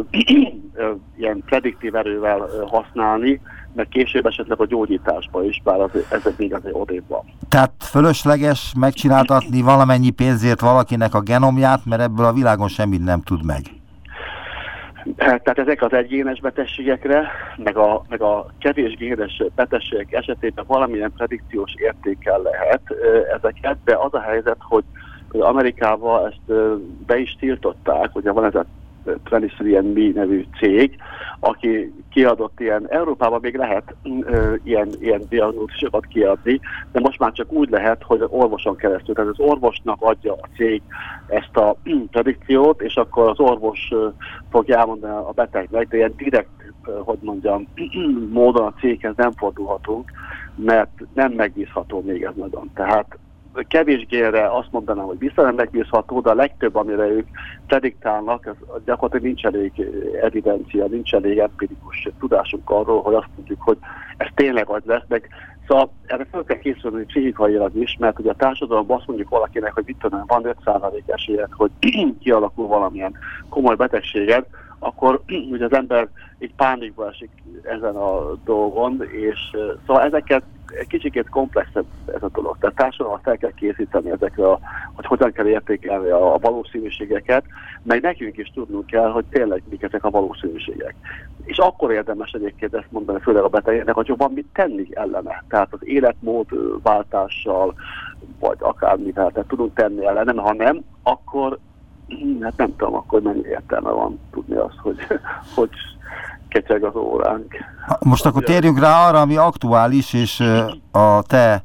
ö, ilyen prediktív erővel használni, meg később esetleg a gyógyításban is, bár az, ez még azért odébb van. Tehát fölösleges megcsináltatni valamennyi pénzért valakinek a genomját, mert ebből a világon semmit nem tud meg. Tehát ezek az egyénes betegségekre, meg a, meg a kevés génes betegségek esetében valamilyen predikciós értékkel lehet ezeket, de az a helyzet, hogy Amerikában ezt be is tiltották, ugye van ez a huszonhárom and me nevű cég, aki kiadott ilyen, Európában még lehet ö, ilyen, ilyen diagnózisokat kiadni, de most már csak úgy lehet, hogy orvoson keresztül, tehát az orvosnak adja a cég ezt a ö, predikciót, és akkor az orvos ö, fogja elmondani a betegnek, de ilyen direkt, ö, hogy mondjam, ö, ö, módon a céghez nem fordulhatunk, mert nem megbízható még ez nagyon. Tehát kevésgére azt mondanám, hogy vissza nem megbízható, de a legtöbb, amire ők prediktálnak, az gyakorlatilag nincs elég evidencia, nincs elég empirikus tudásunk arról, hogy azt mondjuk, hogy ez tényleg az lesz, meg szóval erre fel kell készülni pszichikailag is, mert ugye a társadalomban azt mondjuk valakinek, hogy mit tudom, van öt százalék esélyed, hogy kialakul valamilyen komoly betegséged, akkor ugye az ember így pánikba esik ezen a dolgon, és szóval ezeket egy kicsikét komplexebb ez a dolog. Tehát társadalmat fel kell készíteni ezekre, a, hogy hogyan kell értékelni a, a valószínűségeket, meg nekünk is tudnunk kell, hogy tényleg mik ezek a valószínűségek. És akkor érdemes egyébként ezt mondani, főleg a betegeknek, hogy jobban mit tenni ellene. Tehát az életmódváltással, vagy akármivel, tehát tudunk tenni ellene, ha nem, akkor hát nem tudom, akkor mennyi értelme van tudni azt, hogy, hogy ketyeg az óránk. Most akkor térjünk rá arra, ami aktuális, és a te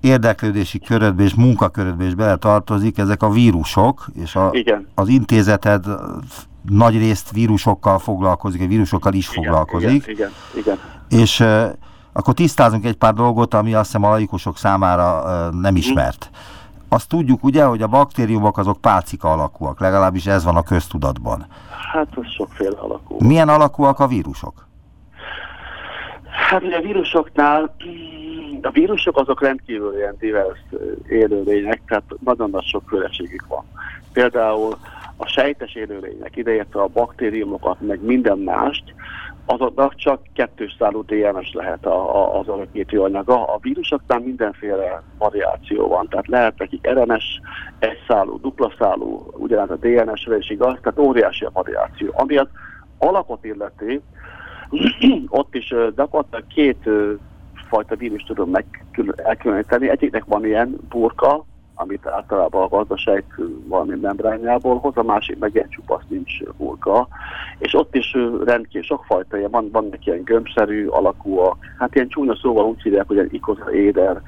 érdeklődési körödbe és munkakörödbe is beletartozik, ezek a vírusok, és a, az intézeted nagy részt vírusokkal foglalkozik, a vírusokkal is igen, foglalkozik. Igen, igen, igen. És akkor tisztázunk egy pár dolgot, ami azt hiszem a laikusok számára nem ismert. Azt tudjuk ugye, hogy a baktériumok azok pálcika alakúak, legalábbis ez van a köztudatban. Hát az sokféle alakú. Milyen alakúak a vírusok? Hát ugye a vírusoknál, a vírusok azok rendkívül ilyen divers élőlények, tehát nagyon nagy sokféleségük van. Például a sejtes élőlények, ideértve a baktériumokat, meg minden mást, azoknak csak kettős szálú dé en es lehet a, a, az örökítő anyaga. A vírusoknál mindenféle variáció van, tehát lehet nekik er en es, egy szálú, dupla szálú, ugyanaz a dé en esre is igaz, tehát óriási a variáció. Ami az alakot illeti, ott is gyakorlatilag két fajta vírus tudom megkül- elkülöníteni. Egyiknek van ilyen burka, amit általában a gazdasejt valami membránjából hoz, a másik meg ilyen csupasz nincs burka. És ott is rendkívül sokfajta ilyen, van, vannak ilyen gömbszerű alakúak, hát ilyen csúnya szóval úgy hívják, hogy ilyen ikozaéder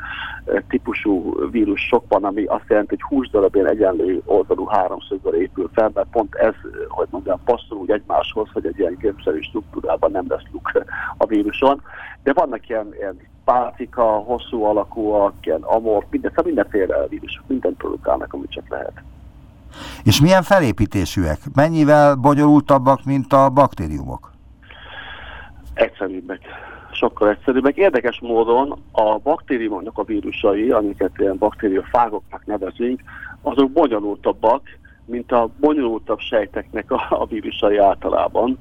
típusú vírus sok van, ami azt jelenti, hogy húsdarabén egyenlő oldalú háromszögből épül fel, mert pont ez, hogy mondjam, passzol úgy egymáshoz, hogy egy ilyen gömbszerű struktúrában nem lesz luk a víruson. De vannak ilyen, ilyen pálcika, hosszú alakúak, ilyen amorf, minden, szóval mindenféle vírusok, mindent produkálnak, amit csak lehet. És milyen felépítésűek? Mennyivel bonyolultabbak, mint a baktériumok? Egyszerűbbek. Sokkal egyszerűbbek. Érdekes módon a baktériumoknak a vírusai, amiket ilyen baktériofágoknak nevezünk, azok bonyolultabbak, mint a bonyolultabb sejteknek a, a vírusai általában.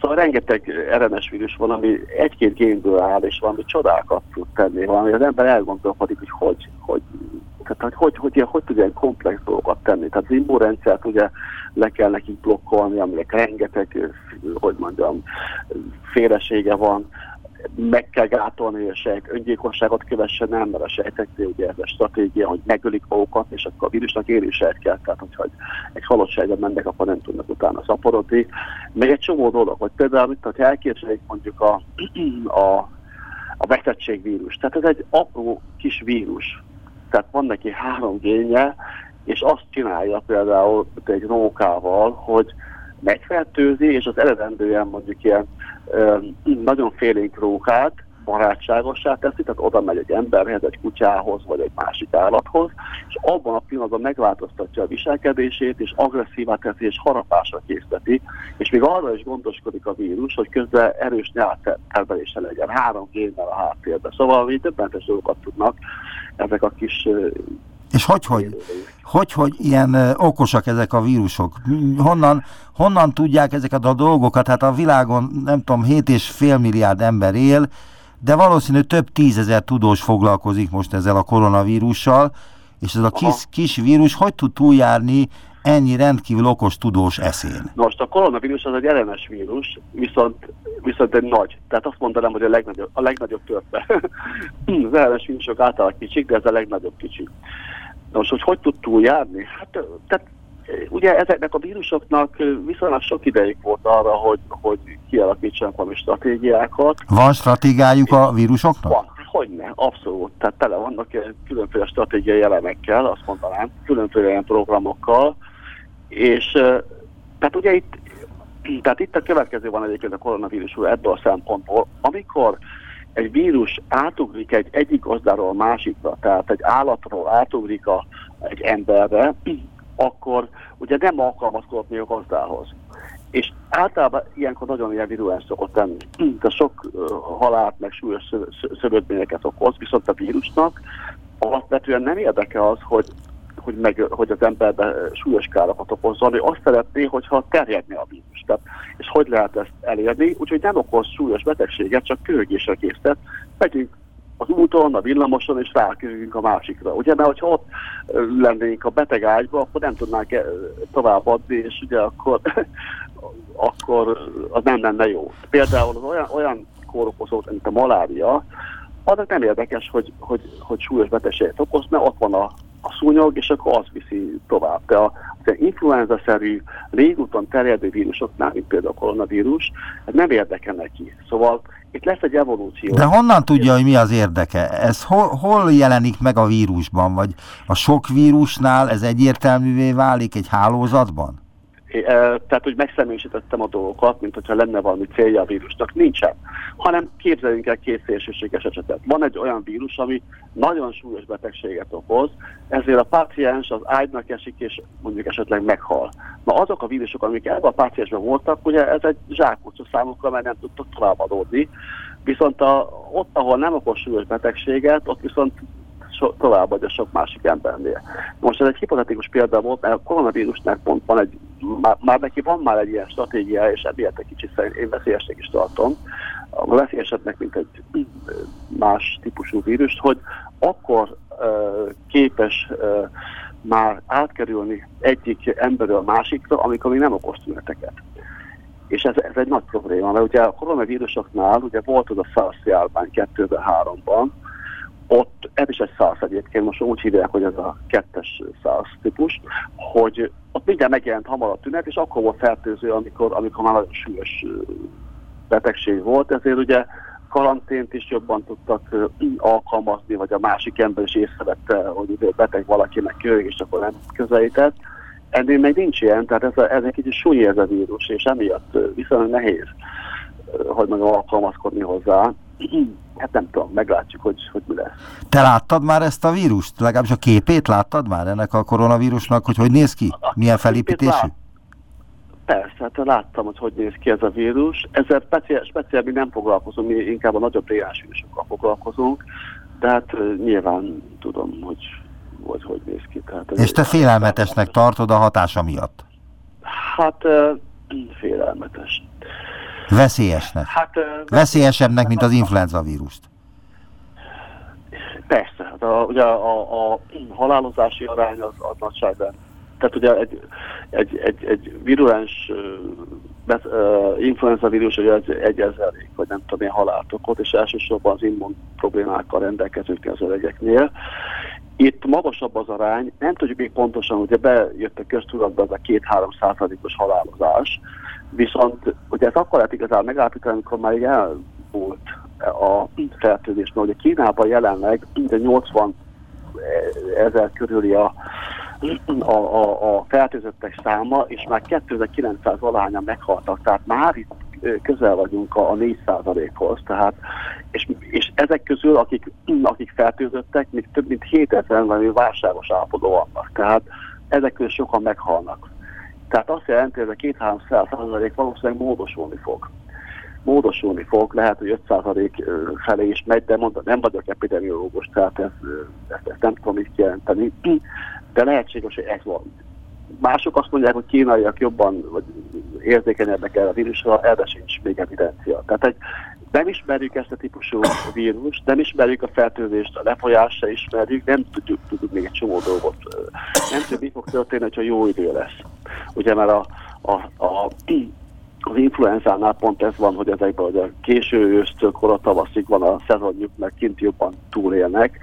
Szóval rengeteg er en es vírus van, ami egy-két génből áll, és valami csodákat tud tenni, valami az ember elgondolkodik, hogy hogy, hogy, tehát, hogy, hogy, hogy, hogy tud ilyen komplex dolgokat tenni. Tehát az immunrendszert ugye le kell nekik blokkolni, aminek rengeteg, hogy mondjam, félesége van, meg kell gátolni, a sejt öngyilkosságot kövessen el, mert a sejteknél ugye ez a stratégia, hogy megölik magukat, és akkor a vírusnak élő sejt kell, tehát hogyha egy halott sejtben mennek, akkor nem tudnak utána szaporodni. Meg egy csomó dolog, hogy például, mint hogyha elképzeljük mondjuk a, a, a betegségvírus, tehát ez egy apró kis vírus, tehát van neki három génje, és azt csinálja például egy rókával, hogy megfertőzi, és az eredendően mondjuk ilyen ö, nagyon félénk rókát barátságossá teszi, tehát oda megy egy emberhez, egy kutyához, vagy egy másik állathoz, és abban a pillanatban megváltoztatja a viselkedését, és agresszívá teszi, és harapásra készteti, és még arra is gondoskodik a vírus, hogy közben erős nyáltermelése legyen, három génnel a háttérben. Szóval mi döbbentes dolgokat tudnak ezek a kis... És hogy hogy, hogy, hogy ilyen okosak ezek a vírusok? Honnan, honnan tudják ezeket a dolgokat? Hát a világon, nem tudom, hét és fél milliárd ember él, de valószínű több tízezer tudós foglalkozik most ezzel a koronavírussal, és ez a kis, kis vírus hogy tud túljárni ennyi rendkívül okos tudós eszén? Most a koronavírus az egy er en es vírus, viszont, viszont egy nagy. Tehát azt mondanám, hogy a legnagyobb, a legnagyobb törpe. Az er en es vírusok általában kicsik, de ez a legnagyobb kicsi. Nos, hogy hogy tud túljárni? Hát, tehát, ugye ezeknek a vírusoknak viszonylag sok ideig volt arra, hogy, hogy kialakítsanak valami stratégiákat. Van stratégiájuk a vírusoknak? Van, hogyne, abszolút. Tehát tele vannak különféle stratégiai elemekkel, azt mondanám, különféle ilyen programokkal, és tehát ugye itt, tehát itt a következő van egyébként a koronavírusról ebből a szempontból, amikor egy vírus átugrik egy egyik gazdáról a másikra, tehát egy állatról átugrik a, egy emberre, akkor ugye nem alkalmazkodni a gazdához. És általában ilyenkor nagyon ilyen virulens szokott lenni. De sok uh, halált meg súlyos szövődményeket okoz, viszont a vírusnak alapvetően nem érdeke az, hogy, hogy, meg, hogy az emberben súlyos károkat okozzon, hogy azt szeretné, hogyha terjedne a vírus. Tehát, és hogy lehet ezt elérni? Úgyhogy nem okoz súlyos betegséget, csak köhögésre késztet. Megyünk az úton, a villamoson, és ráköhögünk a másikra. Ugye, mert hogyha ott lennénk a beteg ágyba, akkor nem tudnánk továbbadni, és ugye akkor... akkor az nem lenne jó. Például az olyan, olyan kórokozót, mint a malária, annak nem érdekes, hogy, hogy, hogy súlyos betegséget okoz, mert ott van a, a szúnyog, és akkor azt viszi tovább. De az influenza-szerű, légúton terjedő vírusoknál, mint például a koronavírus, ez nem érdeke neki. Szóval itt lesz egy evolúció. De honnan tudja, hogy mi az érdeke? Ez hol, hol jelenik meg a vírusban? Vagy a sok vírusnál ez egyértelművé válik egy hálózatban? Tehát, hogy megszemélyesítettem a dolgokat, mint hogyha lenne valami célja a vírusnak. Nincsen. Hanem képzeljünk el két szélsőséges esetet. Van egy olyan vírus, ami nagyon súlyos betegséget okoz, ezért a páciens az ágynak esik, és mondjuk esetleg meghal. Na azok a vírusok, amik ebben a páciensben voltak, ugye ez egy zsákutca számukra, mert nem tudtak továbbadódni. Viszont a, ott, ahol nem okoz súlyos betegséget, ott viszont So, tovább vagy a sok másik embernél. Most ez egy hipotetikus példa volt, mert a koronavírusnak pont van egy, már, már neki van már egy ilyen stratégia, és ebbért egy kicsit szerint én veszélyesnek is tartom, a veszélyesebbnek, mint egy más típusú vírust, hogy akkor uh, képes uh, már átkerülni egyik emberről a másikra, amikor még nem okoz tüneteket. És ez, ez egy nagy probléma, mert ugye a koronavírusoknál ugye volt az a SARS járvány kétezer-háromban, ott, ez is egy SARS egyébként, most úgy hívják, hogy ez a kettes SARS típus, hogy ott minden megjelent hamar a tünet, és akkor volt fertőző, amikor, amikor már nagyon súlyos betegség volt, ezért ugye karantént is jobban tudtak alkalmazni, vagy a másik ember is észrevette, hogy beteg valakinek köhög, és akkor nem közelített. Ennél meg nincs ilyen, tehát ez, a, ez egy kicsit súly ez a vírus, és emiatt viszonylag nehéz, hogy meg alkalmazkodni hozzá. Hát nem tudom, meglátjuk, hogy, hogy mi lesz. Te láttad már ezt a vírust? Legalábbis a képét láttad már ennek a koronavírusnak, hogy hogy néz ki? Milyen felépítésű? Persze, hát láttam, hogy hogy néz ki ez a vírus. Ezzel speciál, speciál mi nem foglalkozunk, mi inkább a nagyobb réás vírusokkal foglalkozunk, de hát nyilván tudom, hogy hogy, hogy néz ki. Tehát és te félelmetesnek tartod a hatása miatt? Hát félelmetes. Veszélyesnek. Hát, veszélyesebbnek, mint az influenza vírust. Persze. Hát a, ugye a, a halálozási arány az, az nagyságban. Tehát ugye egy, egy, egy, egy virulens uh, uh, influenza vírus egy, egy ezerék, vagy nem tudom én halált okoz, és elsősorban az immun problémákkal rendelkezők az öregeknél. Itt magasabb az arány, nem tudjuk még pontosan, ugye bejött a köztudatba ez a két-három százalékos halálozás, viszont ugye ez akkor lehet igazán megállapítani, amikor már elmúlt a fertőzés, mert ugye Kínában jelenleg ugye nyolcvan ezer körüli a, a, a, a fertőzöttek száma, és már kétezer-kilencszáz alányan meghaltak, tehát már itt közel vagyunk a, a négy százalékhoz, tehát, és, és ezek közül, akik, akik fertőzöttek, még több mint hétezer valami válságos állapotban vannak, tehát ezek közül sokan meghalnak. Tehát azt jelenti, hogy ez a két-három százalék valószínűleg módosulni fog. Módosulni fog, lehet, hogy öt százalék felé is megy, de mondom, nem vagyok epidemiológus, tehát ezt ez, ez nem tudom így kijelenteni, de lehetséges, hogy ez van. Mások azt mondják, hogy kínaiak jobban vagy érzékenyebbek erre a vírusra, erre sincs még evidencia. Tehát egy, nem ismerjük ezt a típusú vírust, nem ismerjük a fertőzést, a lefolyást se ismerjük, nem tudjuk, tudjuk még egy csomó dolgot. Nem tudjuk, mi fog történni, hogyha jó idő lesz. Ugye mert a, a, a, az influenzánál pont ez van, hogy ezekben hogy a késő ősztől kora tavaszig van a szezonjuk, mert kint jobban túlélnek.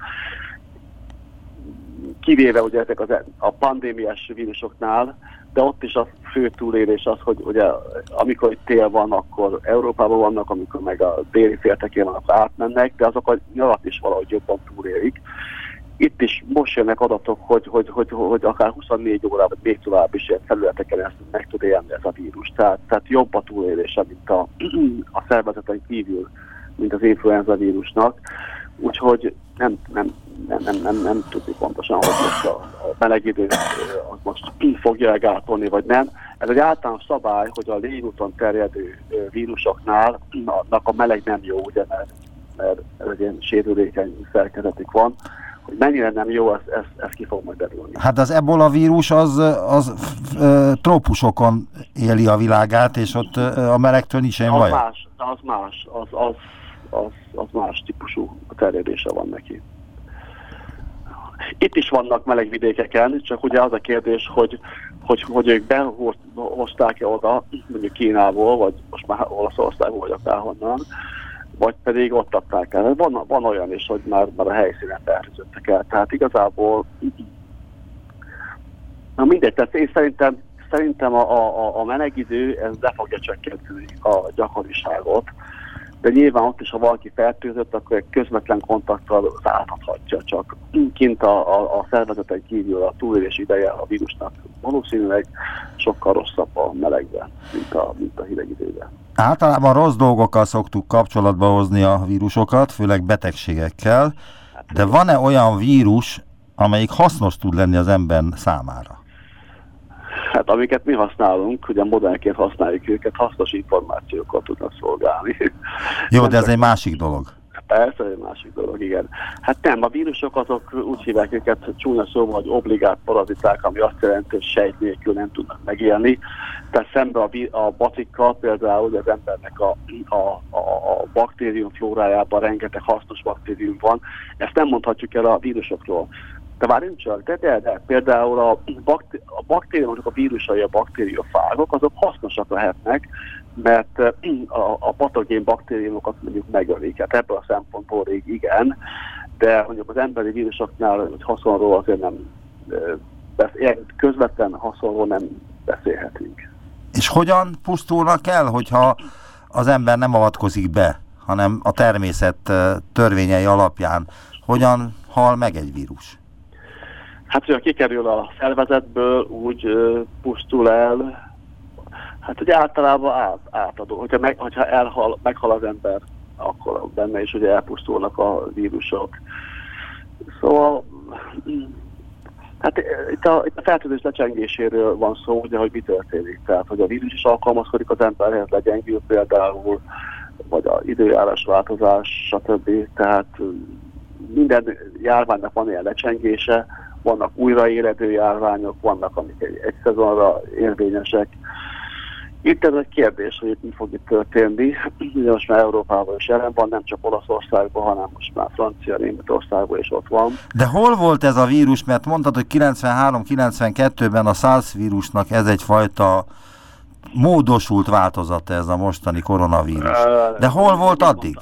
Kivéve ugye ezek az, a pandémiás vírusoknál, de ott is a fő túlélés az, hogy ugye amikor tél van, akkor Európában vannak, amikor meg a déli féltekén vannak, átmennek, de azok a nyarat is valahogy jobban túlélik. Itt is most jönnek adatok, hogy, hogy, hogy, hogy akár huszonnégy órában, még tovább is ilyen felületeken ezt meg tud élni ez a vírus. Tehát, tehát jobb a túlélése, mint a, a szervezeten kívül mint az influenza vírusnak, úgyhogy nem, nem, nem, nem, nem, nem tudni pontosan, hogy most a meleg idő az most ki fogja elgátolni, vagy nem. Ez egy általános szabály, hogy a légúton terjedő vírusoknál a meleg nem jó, ugye, mert, mert ez ilyen sérülékeny szerkezetük van, hogy mennyire nem jó, ez, ez, ez ki fog majd derülni. Hát az ebola vírus az, az ö, trópusokon éli a világát, és ott ö, a melegtől nincs ilyen baj. Az más, az más, az, az, az, az más típusú terjedése van neki. Itt is vannak meleg vidékeken, csak ugye az a kérdés, hogy, hogy, hogy ők behozták-e oda, mondjuk Kínából, vagy most már Olaszországból, vagy akárhonnan, vagy pedig ott adták el. Van, van olyan is, hogy már, már a helyszínen elhűzöttek el. Tehát igazából na mindegy, tehát én szerintem, szerintem a, a, a melegidő ez le fogja csökkenteni a gyakoriságot, de nyilván ott is, ha valaki fertőzött, akkor egy közvetlen kontakttal átadhatja, csak kint a, a, a szervezeten kívül a túlélés ideje a vírusnak valószínűleg sokkal rosszabb a melegben, mint a, mint a hideg időben. Általában rossz dolgokkal szoktuk kapcsolatba hozni a vírusokat, főleg betegségekkel, de van-e olyan vírus, amelyik hasznos tud lenni az ember számára? Hát amiket mi használunk, ugye modellként használjuk őket, hasznos információkat tudnak szolgálni. Jó, de ez egy másik dolog. Persze, egy másik dolog, igen. Hát nem, a vírusok azok úgy hívják őket csúnya szóval, hogy obligát paraziták, ami azt jelenti, hogy sejt nélkül nem tudnak megélni. Tehát szemben a, vi- a bacikkal például az embernek a, a, a, a baktérium flórájában rengeteg hasznos baktérium van. Ezt nem mondhatjuk el a vírusokról. De már nincs el, de, de, de például a, bakté- a baktériumok, a vírusai, a baktériofágok, azok hasznosak lehetnek, mert a, a patogén baktériumokat mondjuk megölik. Hát ebből a szempontból rég igen, de mondjuk az emberi vírusoknál hogy haszonról azért nem beszél, közvetlen haszonról nem beszélhetünk. És hogyan pusztulnak el, hogyha az ember nem avatkozik be, hanem a természet törvényei alapján? Hogyan hal meg egy vírus? Hát, hogyha kikerül a szervezetből, úgy uh, pusztul el, hát ugye általában át, átadó. Hogyha, meg, hogyha elhal, meghal az ember, akkor benne is ugye elpusztulnak a vírusok. Szóval, hát itt a, itt a fertőzés lecsengéséről van szó, ugye, hogy mi történik. Tehát, hogy a vírus is alkalmazkodik az emberhez, legyengül például, vagy az időjárás változás, stb. Tehát minden járványnak van ilyen lecsengése, vannak újraéledő járványok, vannak, amik egy, egy szezonra érvényesek. Itt ez egy kérdés, hogy itt mi fog itt történni. Ugye most már Európában is jelen van, nem csak Olaszországban, hanem most már Francia, Németországban is ott van. De hol volt ez a vírus? Mert mondtad, hogy kilencvenhárom-kilencvenkettőben a SARS vírusnak ez egyfajta módosult változata, ez a mostani koronavírus. De hol volt addig?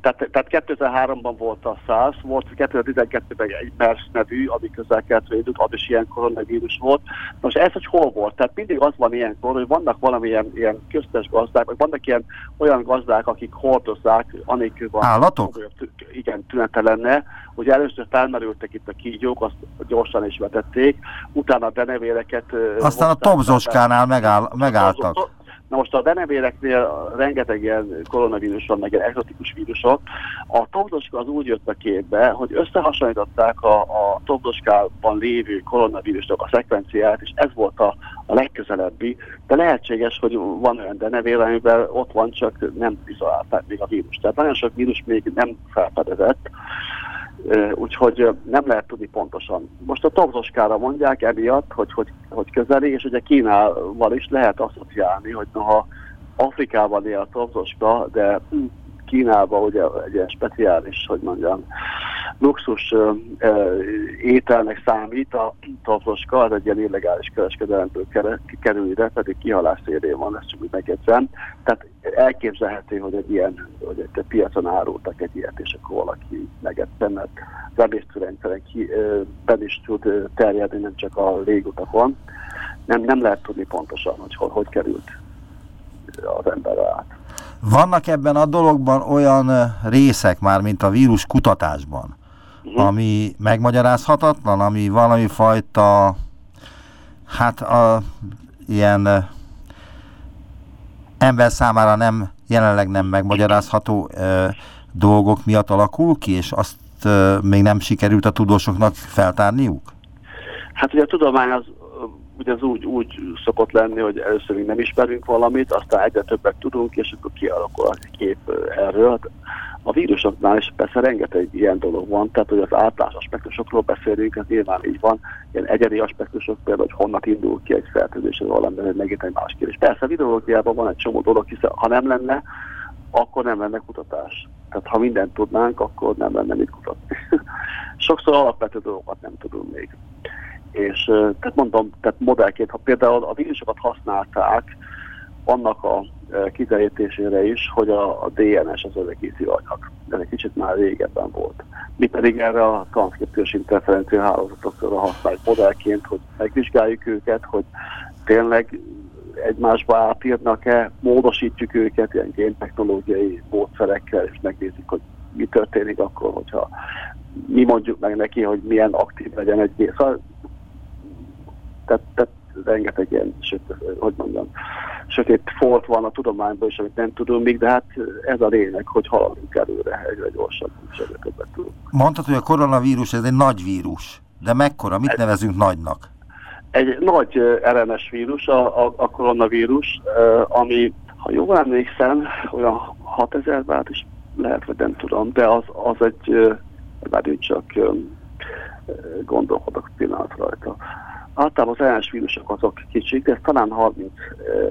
Tehát, tehát kétezer-háromban volt a SARS, volt kétezer-tizenkettőben egy MERS nevű, ami közel keletről indult, az is ilyen koronavírus volt. Most ez, hogy hol volt? Tehát mindig az van ilyenkor, hogy vannak valamilyen ilyen köztes gazdák, vagy vannak ilyen olyan gazdák, akik hordozzák, anélkül van... Állatok? Igen, tünete lenne. Ugye először felmerültek itt a kígyók, azt gyorsan is vetették, utána a denevéreket... Aztán a tobzoskánál megáll, megálltak. Na most a denevéreknél rengeteg ilyen koronavírus van, meg ilyen exotikus vírusok. A tobzoska az úgy jött a képbe, hogy összehasonlították a, a tobzoskában lévő koronavírusnak a szekvenciát, és ez volt a, a legközelebbi. De lehetséges, hogy van olyan denevér, amiben ott van, csak nem izolálták még a vírus. Tehát nagyon sok vírus még nem felfedezett, úgyhogy nem lehet tudni pontosan. Most a tobzoskára mondják emiatt, hogy, hogy, hogy közeli, és ugye Kínával is lehet asszociálni, hogy noha Afrikában él a tobzoska, de Kínában ugye egy ilyen speciális, hogy mondjam, luxus ételnek számít a tobzoska, ez egy ilyen illegális kereskedelemből kerül ide, pedig kihalás szélén van, ezt csak úgy megjegyzem. Tehát elképzelhető, hogy egy ilyen, hogy egy piacon árultak egy ilyet, és akkor valaki megette, mert az emésztőrendszeren ben is tud terjedni, nem csak a légutakon. Nem, nem lehet tudni pontosan, hogy hol, hogy került az emberre át. Vannak ebben a dologban olyan részek már, mint a vírus kutatásban, uh-huh. ami megmagyarázhatatlan, ami valami fajta, hát a, ilyen ember számára nem jelenleg nem megmagyarázható ö, dolgok miatt alakul ki, és azt ö, még nem sikerült a tudósoknak feltárniuk? Hát ugye a tudomány az, ugye az úgy, úgy szokott lenni, hogy először még nem ismerünk valamit, aztán egyre többet tudunk, és akkor kialakul a kép erről. A vírusoknál is persze rengeteg ilyen dolog van, tehát hogy az általános aspektusokról beszélünk, ez nyilván így van, ilyen egyedi aspektusok, például, hogy honnan indul ki egy fertőzés, az valami, ez megint egy más kérdés. Persze a virológiában van egy csomó dolog, hiszen ha nem lenne, akkor nem lenne kutatás. Tehát ha mindent tudnánk, akkor nem lenne mit kutatni. Sokszor alapvető dolgokat nem tudunk még. És tehát mondom, tehát modellként, ha például a vírusokat használták annak a kiderítésére is, hogy a, a dé en es az örökítő anyag. De egy kicsit már régebben volt. Mi pedig erre a transzkripciós interferencia hálózatokra használjuk modellként, hogy megvizsgáljuk őket, hogy tényleg egymásba átírnak-e, módosítjuk őket ilyen géntechnológiai módszerekkel, és megnézzük, hogy mi történik akkor, hogyha mi mondjuk meg neki, hogy milyen aktív legyen egy gén. Szóval, tehát, tehát rengeteg ilyen, sőt, hogy mondjam, sötét folt van a tudományban is, amit nem tudunk még, de hát ez a lényeg, hogy haladunk előre, egyre gyorsabban, és egyre többet tudunk. Mondtad, hogy a koronavírus ez egy nagy vírus, de mekkora? Mit egy, nevezünk nagynak? Egy nagy er en es vírus, a, a, a koronavírus, ami, ha jól emlékszem, olyan hatezer vált is lehet, vagy nem tudom, de az, az egy, már én csak gondolkodok pillanat rajta. Általában az er en es vírusok azok kicsik, de ez talán harminc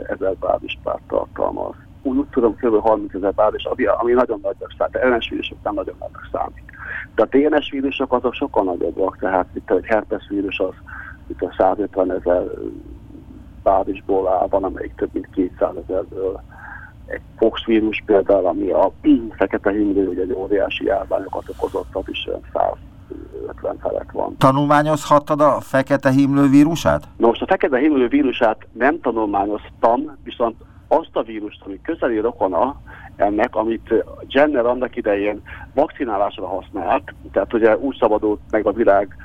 ezer bázispárt tartalmaz. Úgy, úgy tudom, kb. harminc ezer bázis, ami nagyon nagy számít, de er en es vírusok nem nagyon nagy számít. De a dé en es vírusok azok sokkal nagyobbak, tehát itt egy herpes vírus az itt a százötven ezer bázisból áll, van amelyik több mint kétszázezerből. Egy poxvírus például, ami a fekete himlő, ugye egy óriási járványokat okozott, az is olyan száz ötven felett van. Tanulmányozhattad a fekete himlő vírusát? Nos, a fekete himlő vírusát nem tanulmányoztam, viszont azt a vírust, ami közeli rokona ennek, amit Jenner annak idején vakcinálásra használt, tehát ugye úgy szabadult meg a világ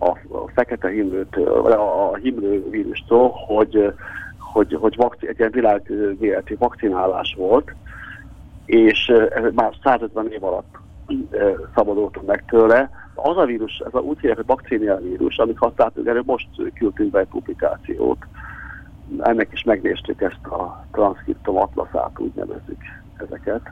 a fekete himlőtől, a himlő vírustól, hogy hogy, hogy vakci- egy ilyen világméretű vakcinálás volt, és már százötven év alatt szabadultunk meg tőle. Az a vírus, ez a, úgy hívják, hogy bakcínia vírus, amit használtunk, erről most küldtünk be egy publikációt. Ennek is megnéztük ezt a transzkriptom atlaszát, úgy nevezzük ezeket.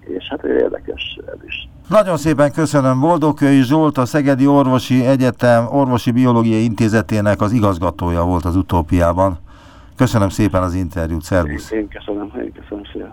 És hát érdekes ez is. Nagyon szépen köszönöm. Boldogkői Zsolt, a Szegedi Orvosi Egyetem Orvosi Biológiai Intézetének az igazgatója volt az Utópiában. Köszönöm szépen az interjút, szervusz! Én köszönöm, én köszönöm szépen!